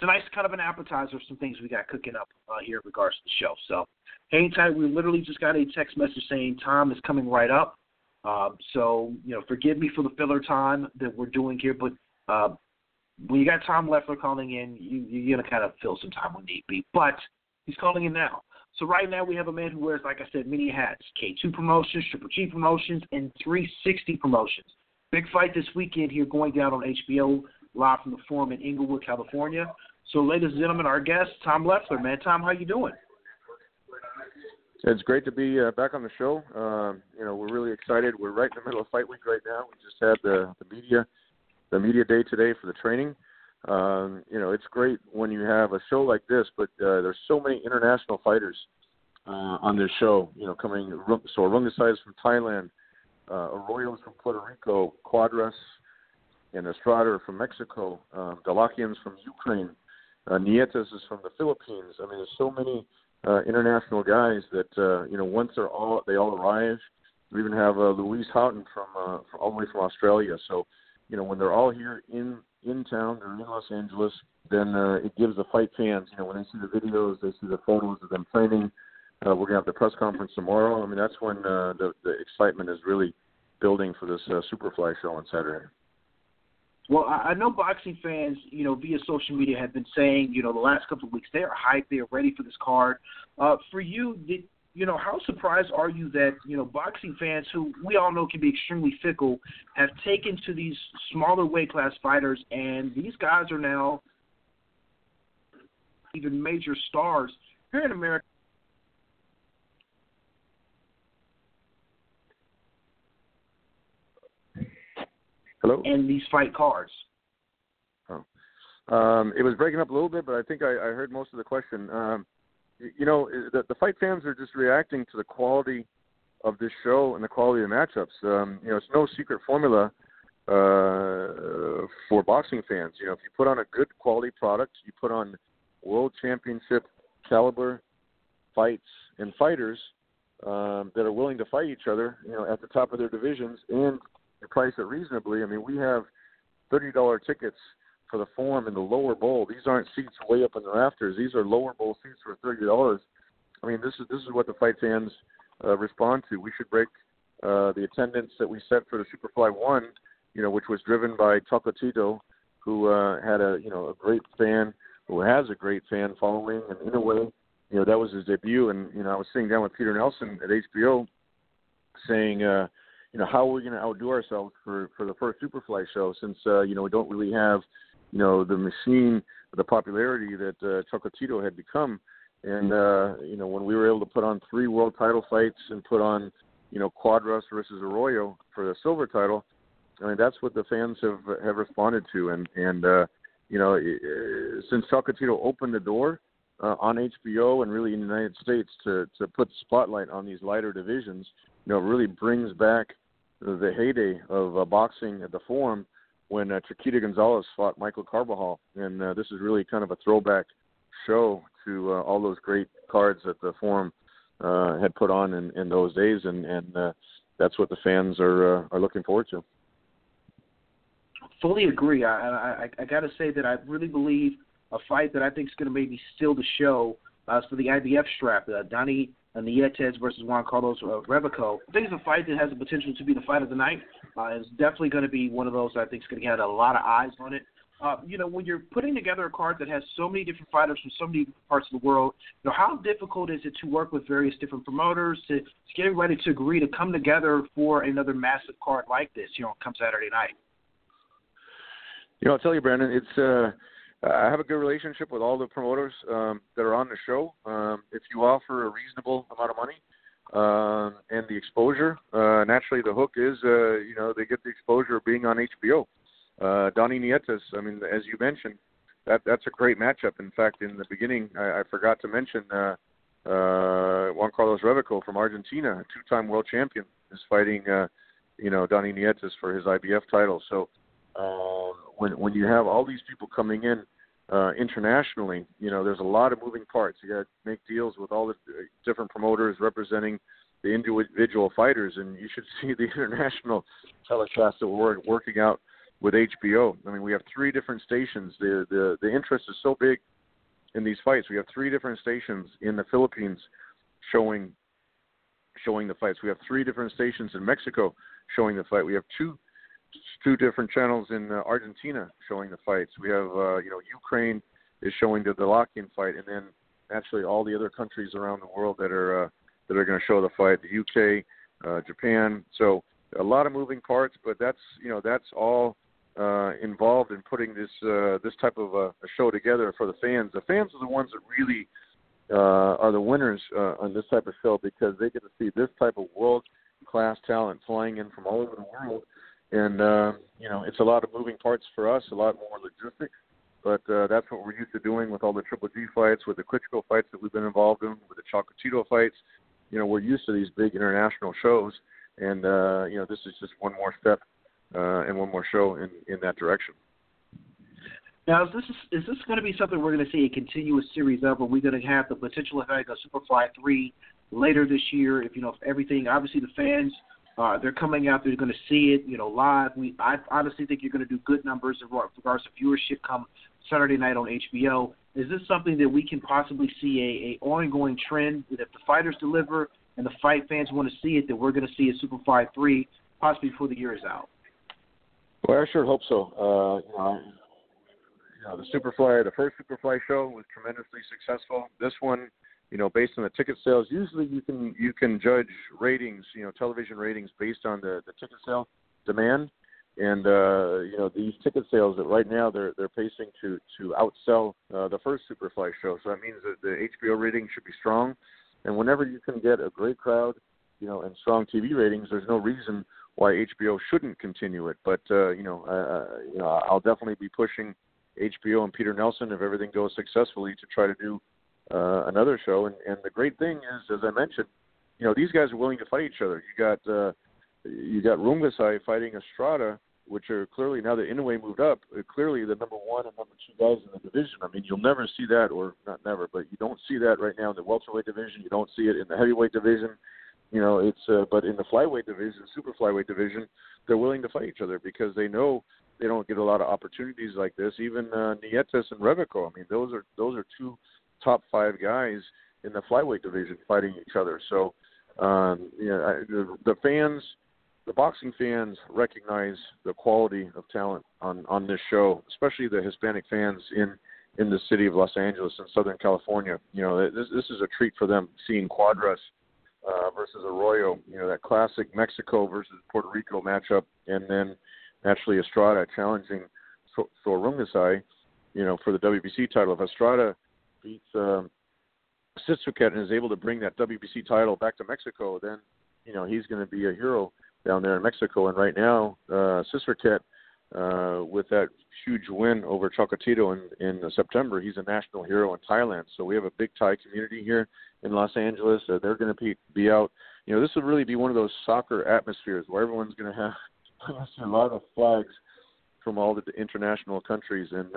tonight's kind of an appetizer of some things we got cooking up here in regards to the show. So hang tight. We literally just got a text message saying time is coming right up. So, you know, forgive me for the filler time that we're doing here, but when you got Tom Loeffler calling in, you're going to kind of fill some time when need be. But he's calling in now. So right now we have a man who wears, like I said, many hats. K2 Promotions, Triple G Promotions, and 360 Promotions. Big fight this weekend here going down on HBO, live from the Forum in Inglewood, California. So ladies and gentlemen, our guest, Tom Loeffler. Man, Tom, how you doing? It's great to be back on the show. You know, we're really excited. We're right in the middle of fight week right now. We just had the media day today for the training. You know, it's great when you have a show like this, but there's so many international fighters on this show, you know, coming. Sor Rungvisai is from Thailand, Arroyo is from Puerto Rico, Cuadras and Estrada are from Mexico, Dalakian's from Ukraine, Nietes is from the Philippines. I mean, there's so many international guys that, you know, once they all arrive. We even have Louise Houghton from all the way from Australia. So, you know, when they're all here in town or in Los Angeles, then it gives the fight fans, you know, when they see the videos, they see the photos of them training. We're going to have the press conference tomorrow. I mean, that's when the excitement is really building for this Superfly show on Saturday. Well, I know boxing fans, you know, via social media have been saying, you know, the last couple of weeks, they are hyped, they are ready for this card. For you, you know, how surprised are you that, you know, boxing fans who we all know can be extremely fickle have taken to these smaller weight class fighters, and these guys are now even major stars here in America? Hello? And these fight cards. Oh. It was breaking up a little bit, but I think I heard most of the question. You know, the fight fans are just reacting to the quality of this show and the quality of the matchups. You know, it's no secret formula for boxing fans. You know, if you put on a good quality product, you put on world championship caliber fights and fighters that are willing to fight each other, you know, at the top of their divisions, and you price it reasonably. I mean, we have $30 tickets for the Forum in the lower bowl. These aren't seats way up in the rafters. These are lower bowl seats for $30. I mean, this is what the fight fans respond to. We should break the attendance that we set for the Superfly 1, you know, which was driven by Chocolatito, who had a great fan following, and in a way, you know, that was his debut. And you know, I was sitting down with Peter Nelson at HBO, saying, you know, how are we going to outdo ourselves for the first Superfly show, since you know, we don't really have, you know, the machine, the popularity that Chocolatito had become. And, you know, when we were able to put on 3 world title fights and put on, you know, Cuadras versus Arroyo for the silver title, I mean, that's what the fans have responded to. And you know, since Chocolatito opened the door on HBO and really in the United States to put the spotlight on these lighter divisions, you know, it really brings back the heyday of boxing at the Forum, when Chiquita Gonzalez fought Michael Carbajal. And this is really kind of a throwback show to all those great cards that the Forum had put on in those days, and that's what the fans are looking forward to. Fully agree. I got to say that I really believe a fight that I think is going to maybe steal the show is for the IBF strap, Donnie Nietes versus Juan Carlos Reveco. I think it's a fight that has the potential to be the fight of the night. It's definitely going to be one of those I think is going to get a lot of eyes on it. you know, when you're putting together a card that has so many different fighters from so many different parts of the world, you know, how difficult is it to work with various different promoters to get everybody to agree to come together for another massive card like this, you know, come Saturday night? You know, I'll tell you, Brandon, it's I have a good relationship with all the promoters that are on the show. If you offer a reasonable amount of money and the exposure, naturally the hook is, you know, they get the exposure of being on HBO. Donnie Nietes, I mean, as you mentioned, that's a great matchup. In fact, in the beginning, I forgot to mention Juan Carlos Reveco from Argentina, a two-time world champion, is fighting, you know, Donnie Nietes for his IBF title. So when you have all these people coming in internationally, you know, there's a lot of moving parts. You got to make deals with all the different promoters representing the individual fighters, and you should see the international telecast that we're working out with HBO. I mean, we have three different stations. The interest is so big in these fights. We have three different stations in the Philippines showing the fights. We have three different stations in Mexico showing the fight. We have two different channels in Argentina showing the fights. We have, you know, Ukraine is showing the Dalakian fight, and then actually all the other countries around the world that are going to show the fight. The UK, Japan. So a lot of moving parts, but that's, you know, that's all involved in putting this type of a show together for the fans. The fans are the ones that really are the winners on this type of show, because they get to see this type of world-class talent flying in from all over the world. And, you know, it's a lot of moving parts for us, a lot more logistics, but that's what we're used to doing with all the Triple G fights, with the Klitschko fights that we've been involved in, with the Chocolatito fights. You know, we're used to these big international shows, and, you know, this is just one more step and one more show in that direction. Now, is this going to be something we're going to see a continuous series of? Are we going to have the potential of having a Superfly 3 later this year? If, you know, if everything, obviously the fans, they're coming out, they're going to see it, you know, live. I honestly think you're going to do good numbers in regards to viewership come Saturday night on HBO. Is this something that we can possibly see a ongoing trend that if the fighters deliver and the fight fans want to see it, that we're going to see a Superfly 3 possibly before the year is out? Well, I sure hope so. You know, the first Superfly show was tremendously successful. This one, you know, based on the ticket sales, usually you can judge ratings, you know, television ratings based on the ticket sale demand. And you know, these ticket sales that right now they're pacing to outsell the first Superfly show. So that means that the HBO rating should be strong. And whenever you can get a great crowd, you know, and strong TV ratings, there's no reason why HBO shouldn't continue it. But, you know, I'll definitely be pushing HBO and Peter Nelson, if everything goes successfully, to try to do another show. And the great thing is, as I mentioned, you know, these guys are willing to fight each other. You got Rungvisai fighting Estrada, which are clearly, now that Inoue moved up, clearly the number one and number two guys in the division. I mean, you'll never see that, or not never, but you don't see that right now in the welterweight division. You don't see it in the heavyweight division. You know, it's but in the flyweight division, super flyweight division, they're willing to fight each other because they know they don't get a lot of opportunities like this. Even Nietes and Reveco, I mean, those are two top five guys in the flyweight division fighting each other. So, you know, the fans, the boxing fans, recognize the quality of talent on this show, especially the Hispanic fans in the city of Los Angeles and Southern California. You know, this is a treat for them, seeing Cuadras versus Arroyo, you know, that classic Mexico versus Puerto Rico matchup, and then naturally Estrada challenging Sor Rungvisai, you know, for the WBC title. If Estrada beats Sitsuket and is able to bring that WBC title back to Mexico, then, you know, he's going to be a hero down there in Mexico. And right now, Sitsuket, with that huge win over Chocolatito in September, he's a national hero in Thailand. So we have a big Thai community here in Los Angeles. They're going to be out. You know, this will really be one of those soccer atmospheres where everyone's going to have a lot of flags from all the international countries. And,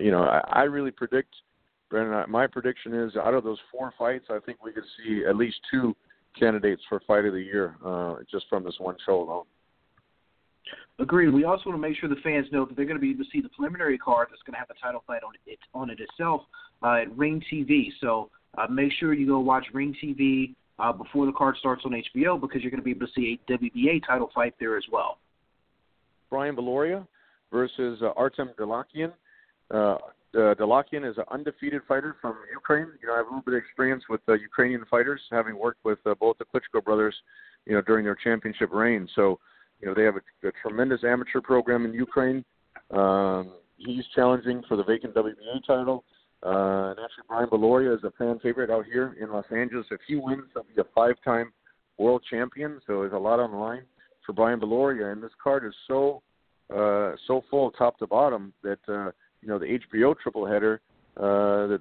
you know, I really predict, Brandon, my prediction is out of those four fights, I think we could see at least two candidates for Fight of the Year just from this one show alone. Agreed. We also want to make sure the fans know that they're going to be able to see the preliminary card that's going to have a title fight on it itself at Ring TV. So make sure you go watch Ring TV before the card starts on HBO, because you're going to be able to see a WBA title fight there as well. Brian Beloria versus Artem Dalakian. Dalakian is an undefeated fighter from Ukraine. You know, I have a little bit of experience with Ukrainian fighters, having worked with both the Klitschko brothers, you know, during their championship reign. So, you know, they have a tremendous amateur program in Ukraine. He's challenging for the vacant WBA title. And actually, Brian Beloria is a fan favorite out here in Los Angeles. If he wins, he'll be a five-time world champion. So there's a lot on the line for Brian Beloria. And this card is so full top to bottom that, you know, the HBO triple header,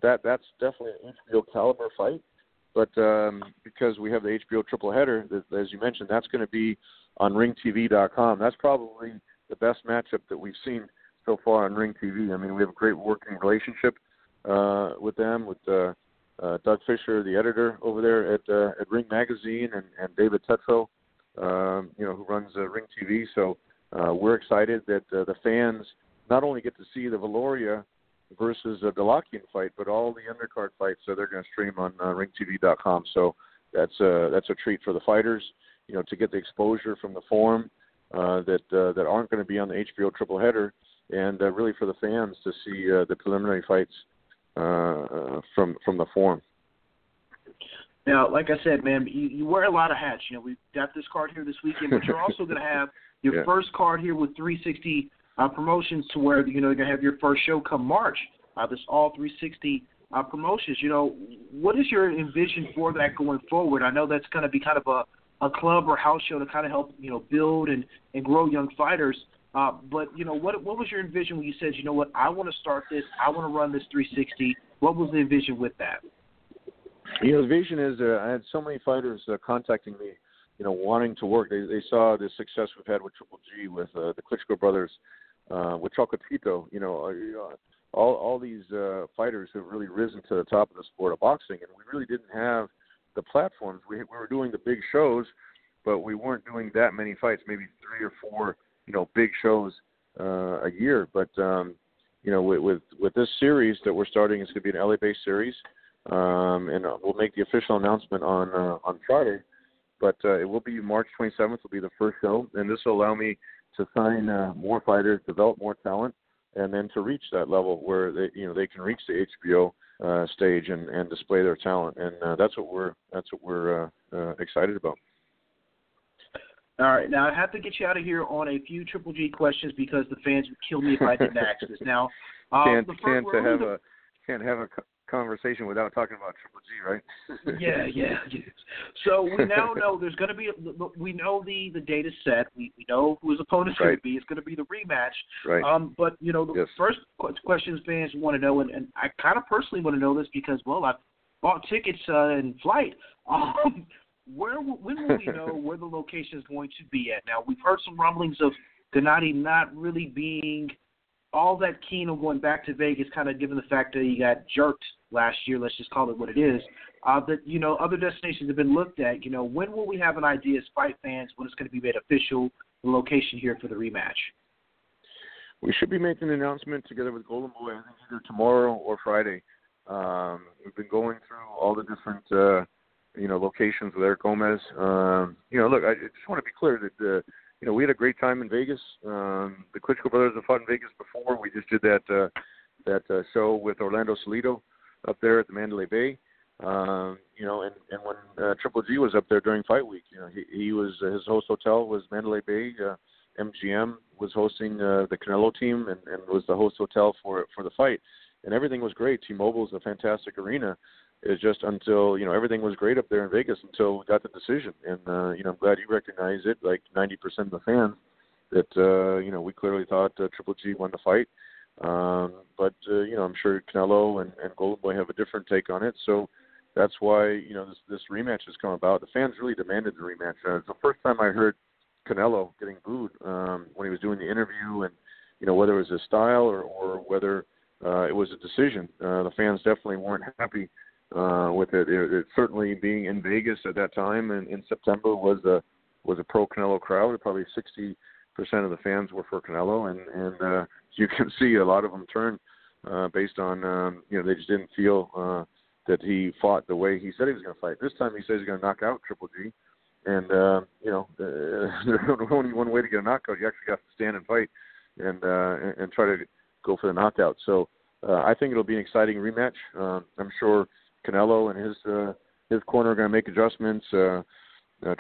that's definitely an HBO caliber fight. But because we have the HBO triple header, as you mentioned, that's going to be on ringtv.com. That's probably the best matchup that we've seen so far on Ring TV. I mean, we have a great working relationship with them, with Doug Fisher, the editor over there at Ring Magazine, and David Tetro, you know, who runs Ring TV. So we're excited that the fans not only get to see the Valoria versus the Dalakian fight, but all the undercard fights. So they're going to stream on ringtv.com. So that's a treat for the fighters, you know, to get the exposure from the forum that aren't going to be on the HBO triple header, and really for the fans to see the preliminary fights from the forum. Now, like I said, man, you wear a lot of hats. You know, we've got this card here this weekend, but you're also going to have your first card here with 360 Promotions, to where, you know, you're going to have your first show come March. This all 360 Promotions. You know, what is your envision for that going forward? I know that's going to be kind of a club or house show to kind of help, you know, build and grow young fighters. But, you know, what was your envision when you said, you know what, I want to start this, I want to run this 360? What was the envision with that? You know, the vision is I had so many fighters contacting me, you know, wanting to work. They saw the success we've had with Triple G, with the Klitschko brothers, with Chocolatito, you know, all these fighters who have really risen to the top of the sport of boxing. And we really didn't have the platforms. We were doing the big shows, but we weren't doing that many fights, maybe three or four, you know, big shows a year. But, you know, with this series that we're starting, it's going to be an LA-based series, and we'll make the official announcement on Friday. But it will be March 27th will be the first show, and this will allow me to sign more fighters, develop more talent, and then to reach that level where they can reach the HBO stage and display their talent. And that's what we're excited about. All right, now I have to get you out of here on a few Triple G questions because the fans would kill me if I didn't ask this. Now, can't have a conversation without talking about Triple G, right? Yeah. So we now know there's going to be the date is set. We know who his opponent's going to be. It's going to be the rematch. Right. But you know, the first questions fans want to know, and I kind of personally want to know this because, well, I bought tickets in flight. When will we know where the location is going to be at? Now, we've heard some rumblings of Gennady not really being all that keen on going back to Vegas, kind of given the fact that he got jerked last year. Let's just call it what it is. That, you know, other destinations have been looked at. You know, when will we have an idea as fight fans when it's going to be made official, the location here for the rematch? We should be making an announcement together with Golden Boy, I think, either tomorrow or Friday. We've been going through all the different locations with Eric Gomez. Look, I just want to be clear that, we had a great time in Vegas. The Klitschko brothers have fought in Vegas before. We just did that show with Orlando Salido up there at the Mandalay Bay. And when Triple G was up there during fight week, you know, he was, his host hotel was Mandalay Bay. MGM was hosting the Canelo team and was the host hotel for the fight. And everything was great. T-Mobile is a fantastic arena. It's just until, you know, everything was great up there in Vegas until we got the decision. And, I'm glad you recognize it, like 90% of the fans, that, we clearly thought Triple G won the fight. But I'm sure Canelo and Golden Boy have a different take on it. So that's why, you know, this rematch has come about. The fans really demanded the rematch. It's the first time I heard Canelo getting booed when he was doing the interview, and, you know, whether it was his style or whether it was a decision. The fans definitely weren't happy with it. It certainly, being in Vegas at that time and in September, was a pro Canelo crowd. Probably 60% of the fans were for Canelo, and you can see a lot of them turn based on they just didn't feel that he fought the way he said he was going to fight. This time he says he's going to knock out Triple G, and there's only one way to get a knockout. You actually have to stand and fight. and try to go for the knockout. So I think it'll be an exciting rematch. I'm sure Canelo and his corner are going to make adjustments.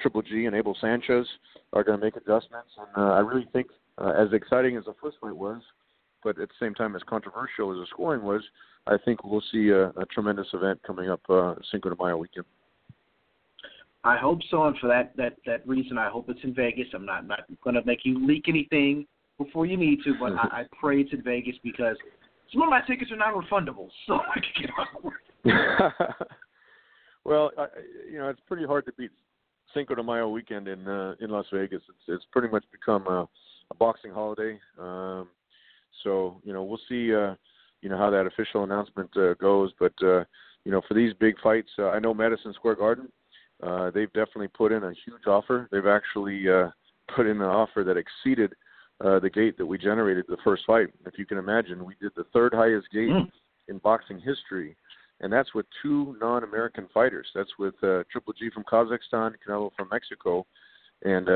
Triple G and Abel Sanchez are going to make adjustments. And I really think as exciting as the first fight was, but at the same time as controversial as the scoring was, I think we'll see a tremendous event coming up Cinco de Mayo weekend. I hope so, and for that reason, I hope it's in Vegas. I'm not going to make you leak anything before you need to, but I pray it's in Vegas because some of my tickets are non-refundable, so I can get on board. Well, it's pretty hard to beat Cinco de Mayo weekend in Las Vegas. It's pretty much become a boxing holiday. So, we'll see, how that official announcement goes. But, for these big fights, I know Madison Square Garden, they've definitely put in a huge offer. They've actually put in an offer that exceeded the gate that we generated the first fight. If you can imagine, we did the third highest gate in boxing history, and that's with two non-American fighters. That's with Triple G from Kazakhstan, Canelo from Mexico, and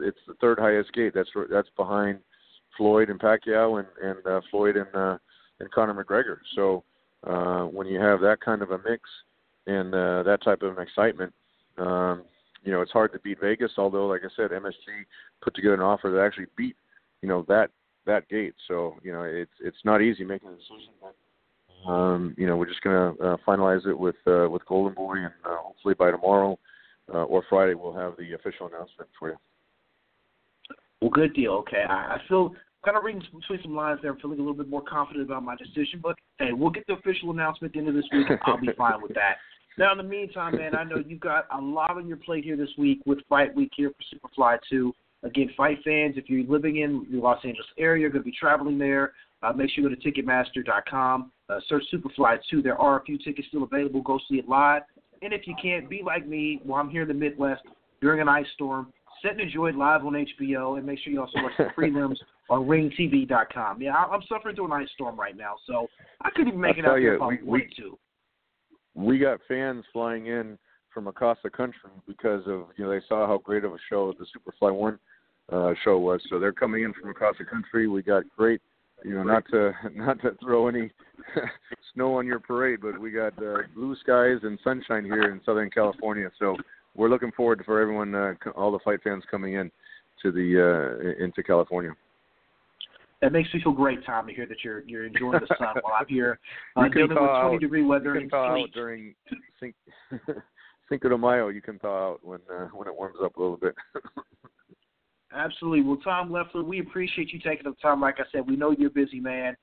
it's the third highest gate. That's behind Floyd and Pacquiao and Floyd and Conor McGregor. So when you have that kind of a mix and that type of an excitement, it's hard to beat Vegas, although, like I said, MSG put together an offer that actually beat, that gate. So, it's not easy making a decision, but, we're just going to finalize it with Golden Boy, and hopefully by tomorrow or Friday we'll have the official announcement for you. Well, good deal. Okay. I feel kind of reading between some lines there. I'm feeling a little bit more confident about my decision, but hey, we'll get the official announcement at the end of this week. I'll be fine with that. Now, in the meantime, man, I know you've got a lot on your plate here this week with Fight Week here for Superfly 2. Again, fight fans, if you're living in the Los Angeles area, you're going to be traveling there, make sure you go to Ticketmaster.com, search Superfly 2. There are a few tickets still available. Go see it live. And if you can't, be like me. Well, I'm here in the Midwest during an ice storm. Set and enjoy it live on HBO, and make sure you also watch the prelims on ringtv.com. Yeah, I'm suffering through an ice storm right now, so I couldn't even make it out there if I wanted to. We got fans flying in from across the country because of, they saw how great of a show the Superfly 1 show was. So they're coming in from across the country. We got great, not to throw any snow on your parade, but we got blue skies and sunshine here in Southern California. So we're looking forward for everyone, all the fight fans coming in to into California. That makes me feel great, Tom, to hear that you're enjoying the sun while I'm here dealing with 20-degree weather and sleet. You can thaw out during Cinco de Mayo. You can thaw out when it warms up a little bit. Absolutely. Well, Tom Loeffler, we appreciate you taking the time. Like I said, we know you're busy, man.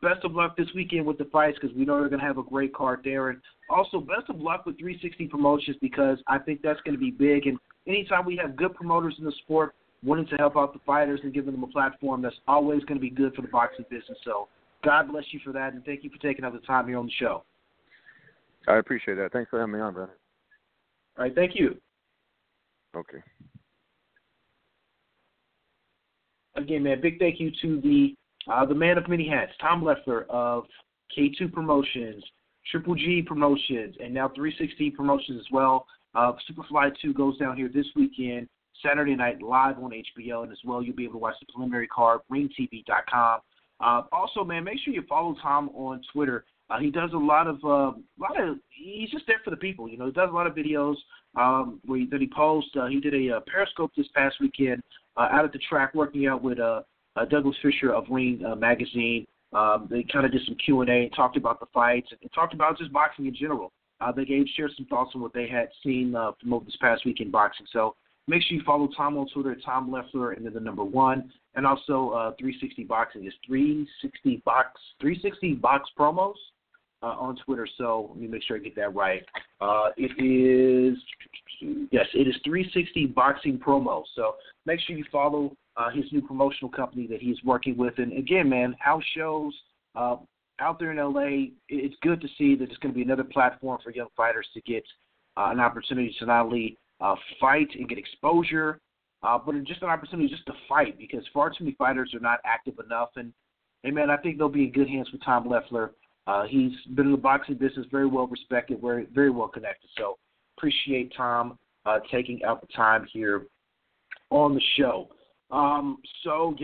Best of luck this weekend with the fights, because we know you're going to have a great card there. And also, best of luck with 360 Promotions, because I think that's going to be big. And anytime we have good promoters in the sport wanting to help out the fighters and giving them a platform, that's always going to be good for the boxing business. So God bless you for that, and thank you for taking out the time here on the show. I appreciate that. Thanks for having me on, brother. All right, thank you. Okay. Again, man, big thank you to the man of many hats, Tom Loeffler of K2 Promotions, Triple G Promotions, and now 360 Promotions as well. Superfly 2 goes down here this weekend, Saturday night, live on HBO, and as well you'll be able to watch the preliminary card, ringtv.com. Also, man, make sure you follow Tom on Twitter. He does a lot of. He's just there for the people. He does a lot of videos that he posts. He did a Periscope this past weekend out at the track, working out with Douglas Fisher of Ring Magazine. They kind of did some Q&A and talked about the fights and talked about just boxing in general. They shared some thoughts on what they had seen from over this past weekend boxing. So make sure you follow Tom on Twitter at Tom Loeffler and then the number 1. And also 360 Boxing is 360 Box Promos on Twitter. So let me make sure I get that right. It is 360 Boxing Promos. So make sure you follow his new promotional company that he's working with. And again, man, house shows out there in LA, it's good to see that it's going to be another platform for young fighters to get an opportunity to not only fight and get exposure, but just an opportunity just to fight, because far too many fighters are not active enough. And man, I think they'll be in good hands with Tom Loeffler. He's been in the boxing business, very well respected, very, very well connected. So appreciate Tom taking out the time here on the show. So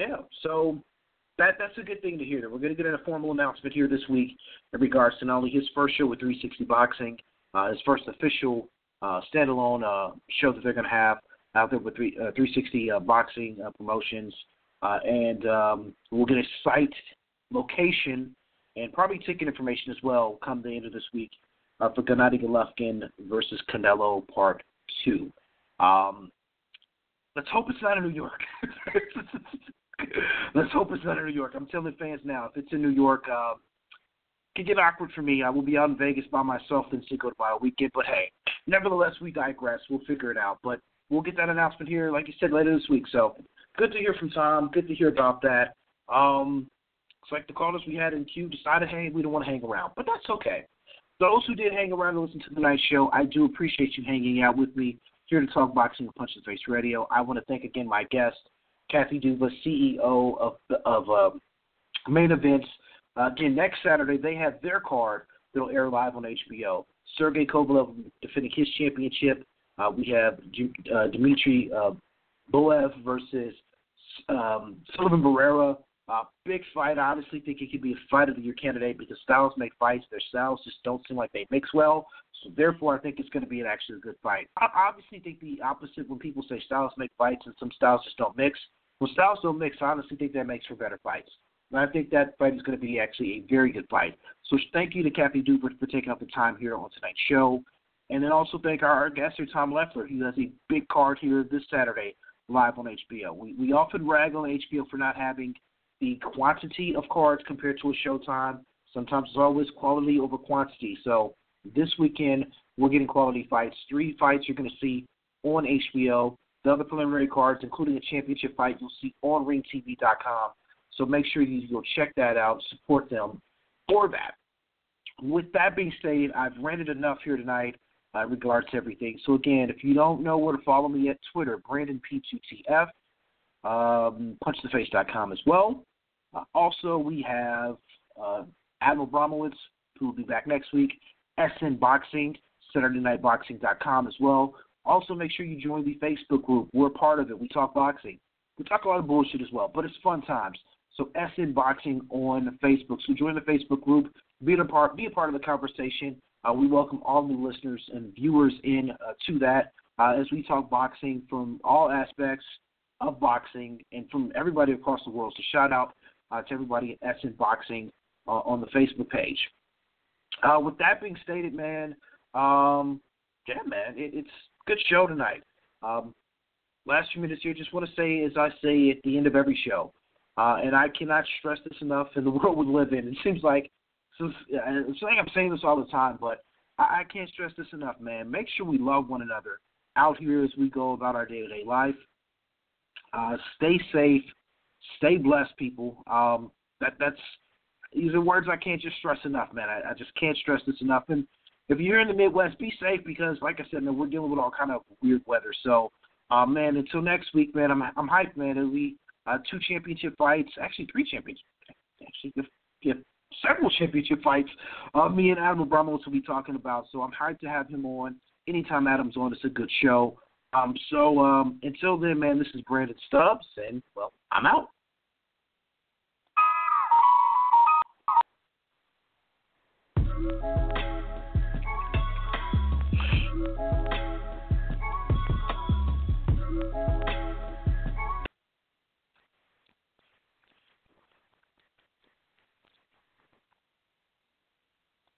that's a good thing to hear. We're going to get a formal announcement here this week in regards to not only his first show with 360 Boxing, his first official standalone show that they're going to have out there with 360 Boxing Promotions, and we'll get a site, location, and probably ticket information as well come the end of this week for Gennady Golovkin versus Canelo Part 2. Let's hope it's not in New York. Let's hope it's not in New York. I'm telling fans now, if it's in New York, it can get awkward for me. I will be out in Vegas by myself in Cinco de Mayo weekend. But, hey, nevertheless, we digress. We'll figure it out. But we'll get that announcement here, like you said, later this week. So good to hear from Tom. Good to hear about that. It's like the callers we had in queue decided, hey, we don't want to hang around. But that's okay. Those who did hang around and listen to tonight's show, I do appreciate you hanging out with me here to Talk Boxing with Punch in the Face Radio. I want to thank again my guest, Kathy Duva, CEO of Main Events. Again, next Saturday, they have their card that will air live on HBO. Sergey Kovalev defending his championship. We have Dmitry Bivol versus Sullivan Barrera. Big fight. I honestly think it could be a fight of the year candidate because styles make fights. Their styles just don't seem like they mix well. So, therefore, I think it's going to be an actually good fight. I obviously think the opposite when people say styles make fights and some styles just don't mix. When styles don't mix, I honestly think that makes for better fights. And I think that fight is going to be actually a very good fight. So thank you to Kathy Duva for taking up the time here on tonight's show. And then also thank our guest here, Tom Loeffler. He has a big card here this Saturday live on HBO. We often rag on HBO for not having the quantity of cards compared to a Showtime. Sometimes it's always quality over quantity. So this weekend, we're getting quality fights. 3 fights you're going to see on HBO. The other preliminary cards, including a championship fight, you'll see on ringtv.com. So make sure you go check that out, support them for that. With that being stated, I've ranted enough here tonight in regards to everything. So, again, if you don't know where to follow me at Twitter, BrandonP2TF, punchtheface.com as well. Also, we have Admiral Bromowitz, who will be back next week, SN Boxing, SaturdayNightBoxing.com as well. Also, make sure you join the Facebook group. We're part of it. We talk boxing. We talk a lot of bullshit as well, but it's fun times. So SN Boxing on Facebook. So join the Facebook group. Be a part of the conversation. We welcome all new listeners and viewers in to that as we talk boxing from all aspects of boxing and from everybody across the world. So shout out to everybody at SN Boxing on the Facebook page. With that being stated, man, it's a good show tonight. Last few minutes here, just want to say, as I say at the end of every show, and I cannot stress this enough, in the world we live in, it seems like, I'm saying this all the time, but I can't stress this enough, man. Make sure we love one another out here as we go about our day-to-day life. Stay safe. Stay blessed, people. These are words I can't just stress enough, man. I just can't stress this enough. And if you're in the Midwest, be safe because, like I said, man, we're dealing with all kind of weird weather. So, man, until next week, man, I'm hyped, man. It'll be 2 championship fights, actually 3 championships. Actually, several championship fights me and Adam Abramowitz will be talking about. So I'm hyped to have him on. Anytime Adam's on, it's a good show. So until then, man, this is Brandon Stubbs, and, well, I'm out.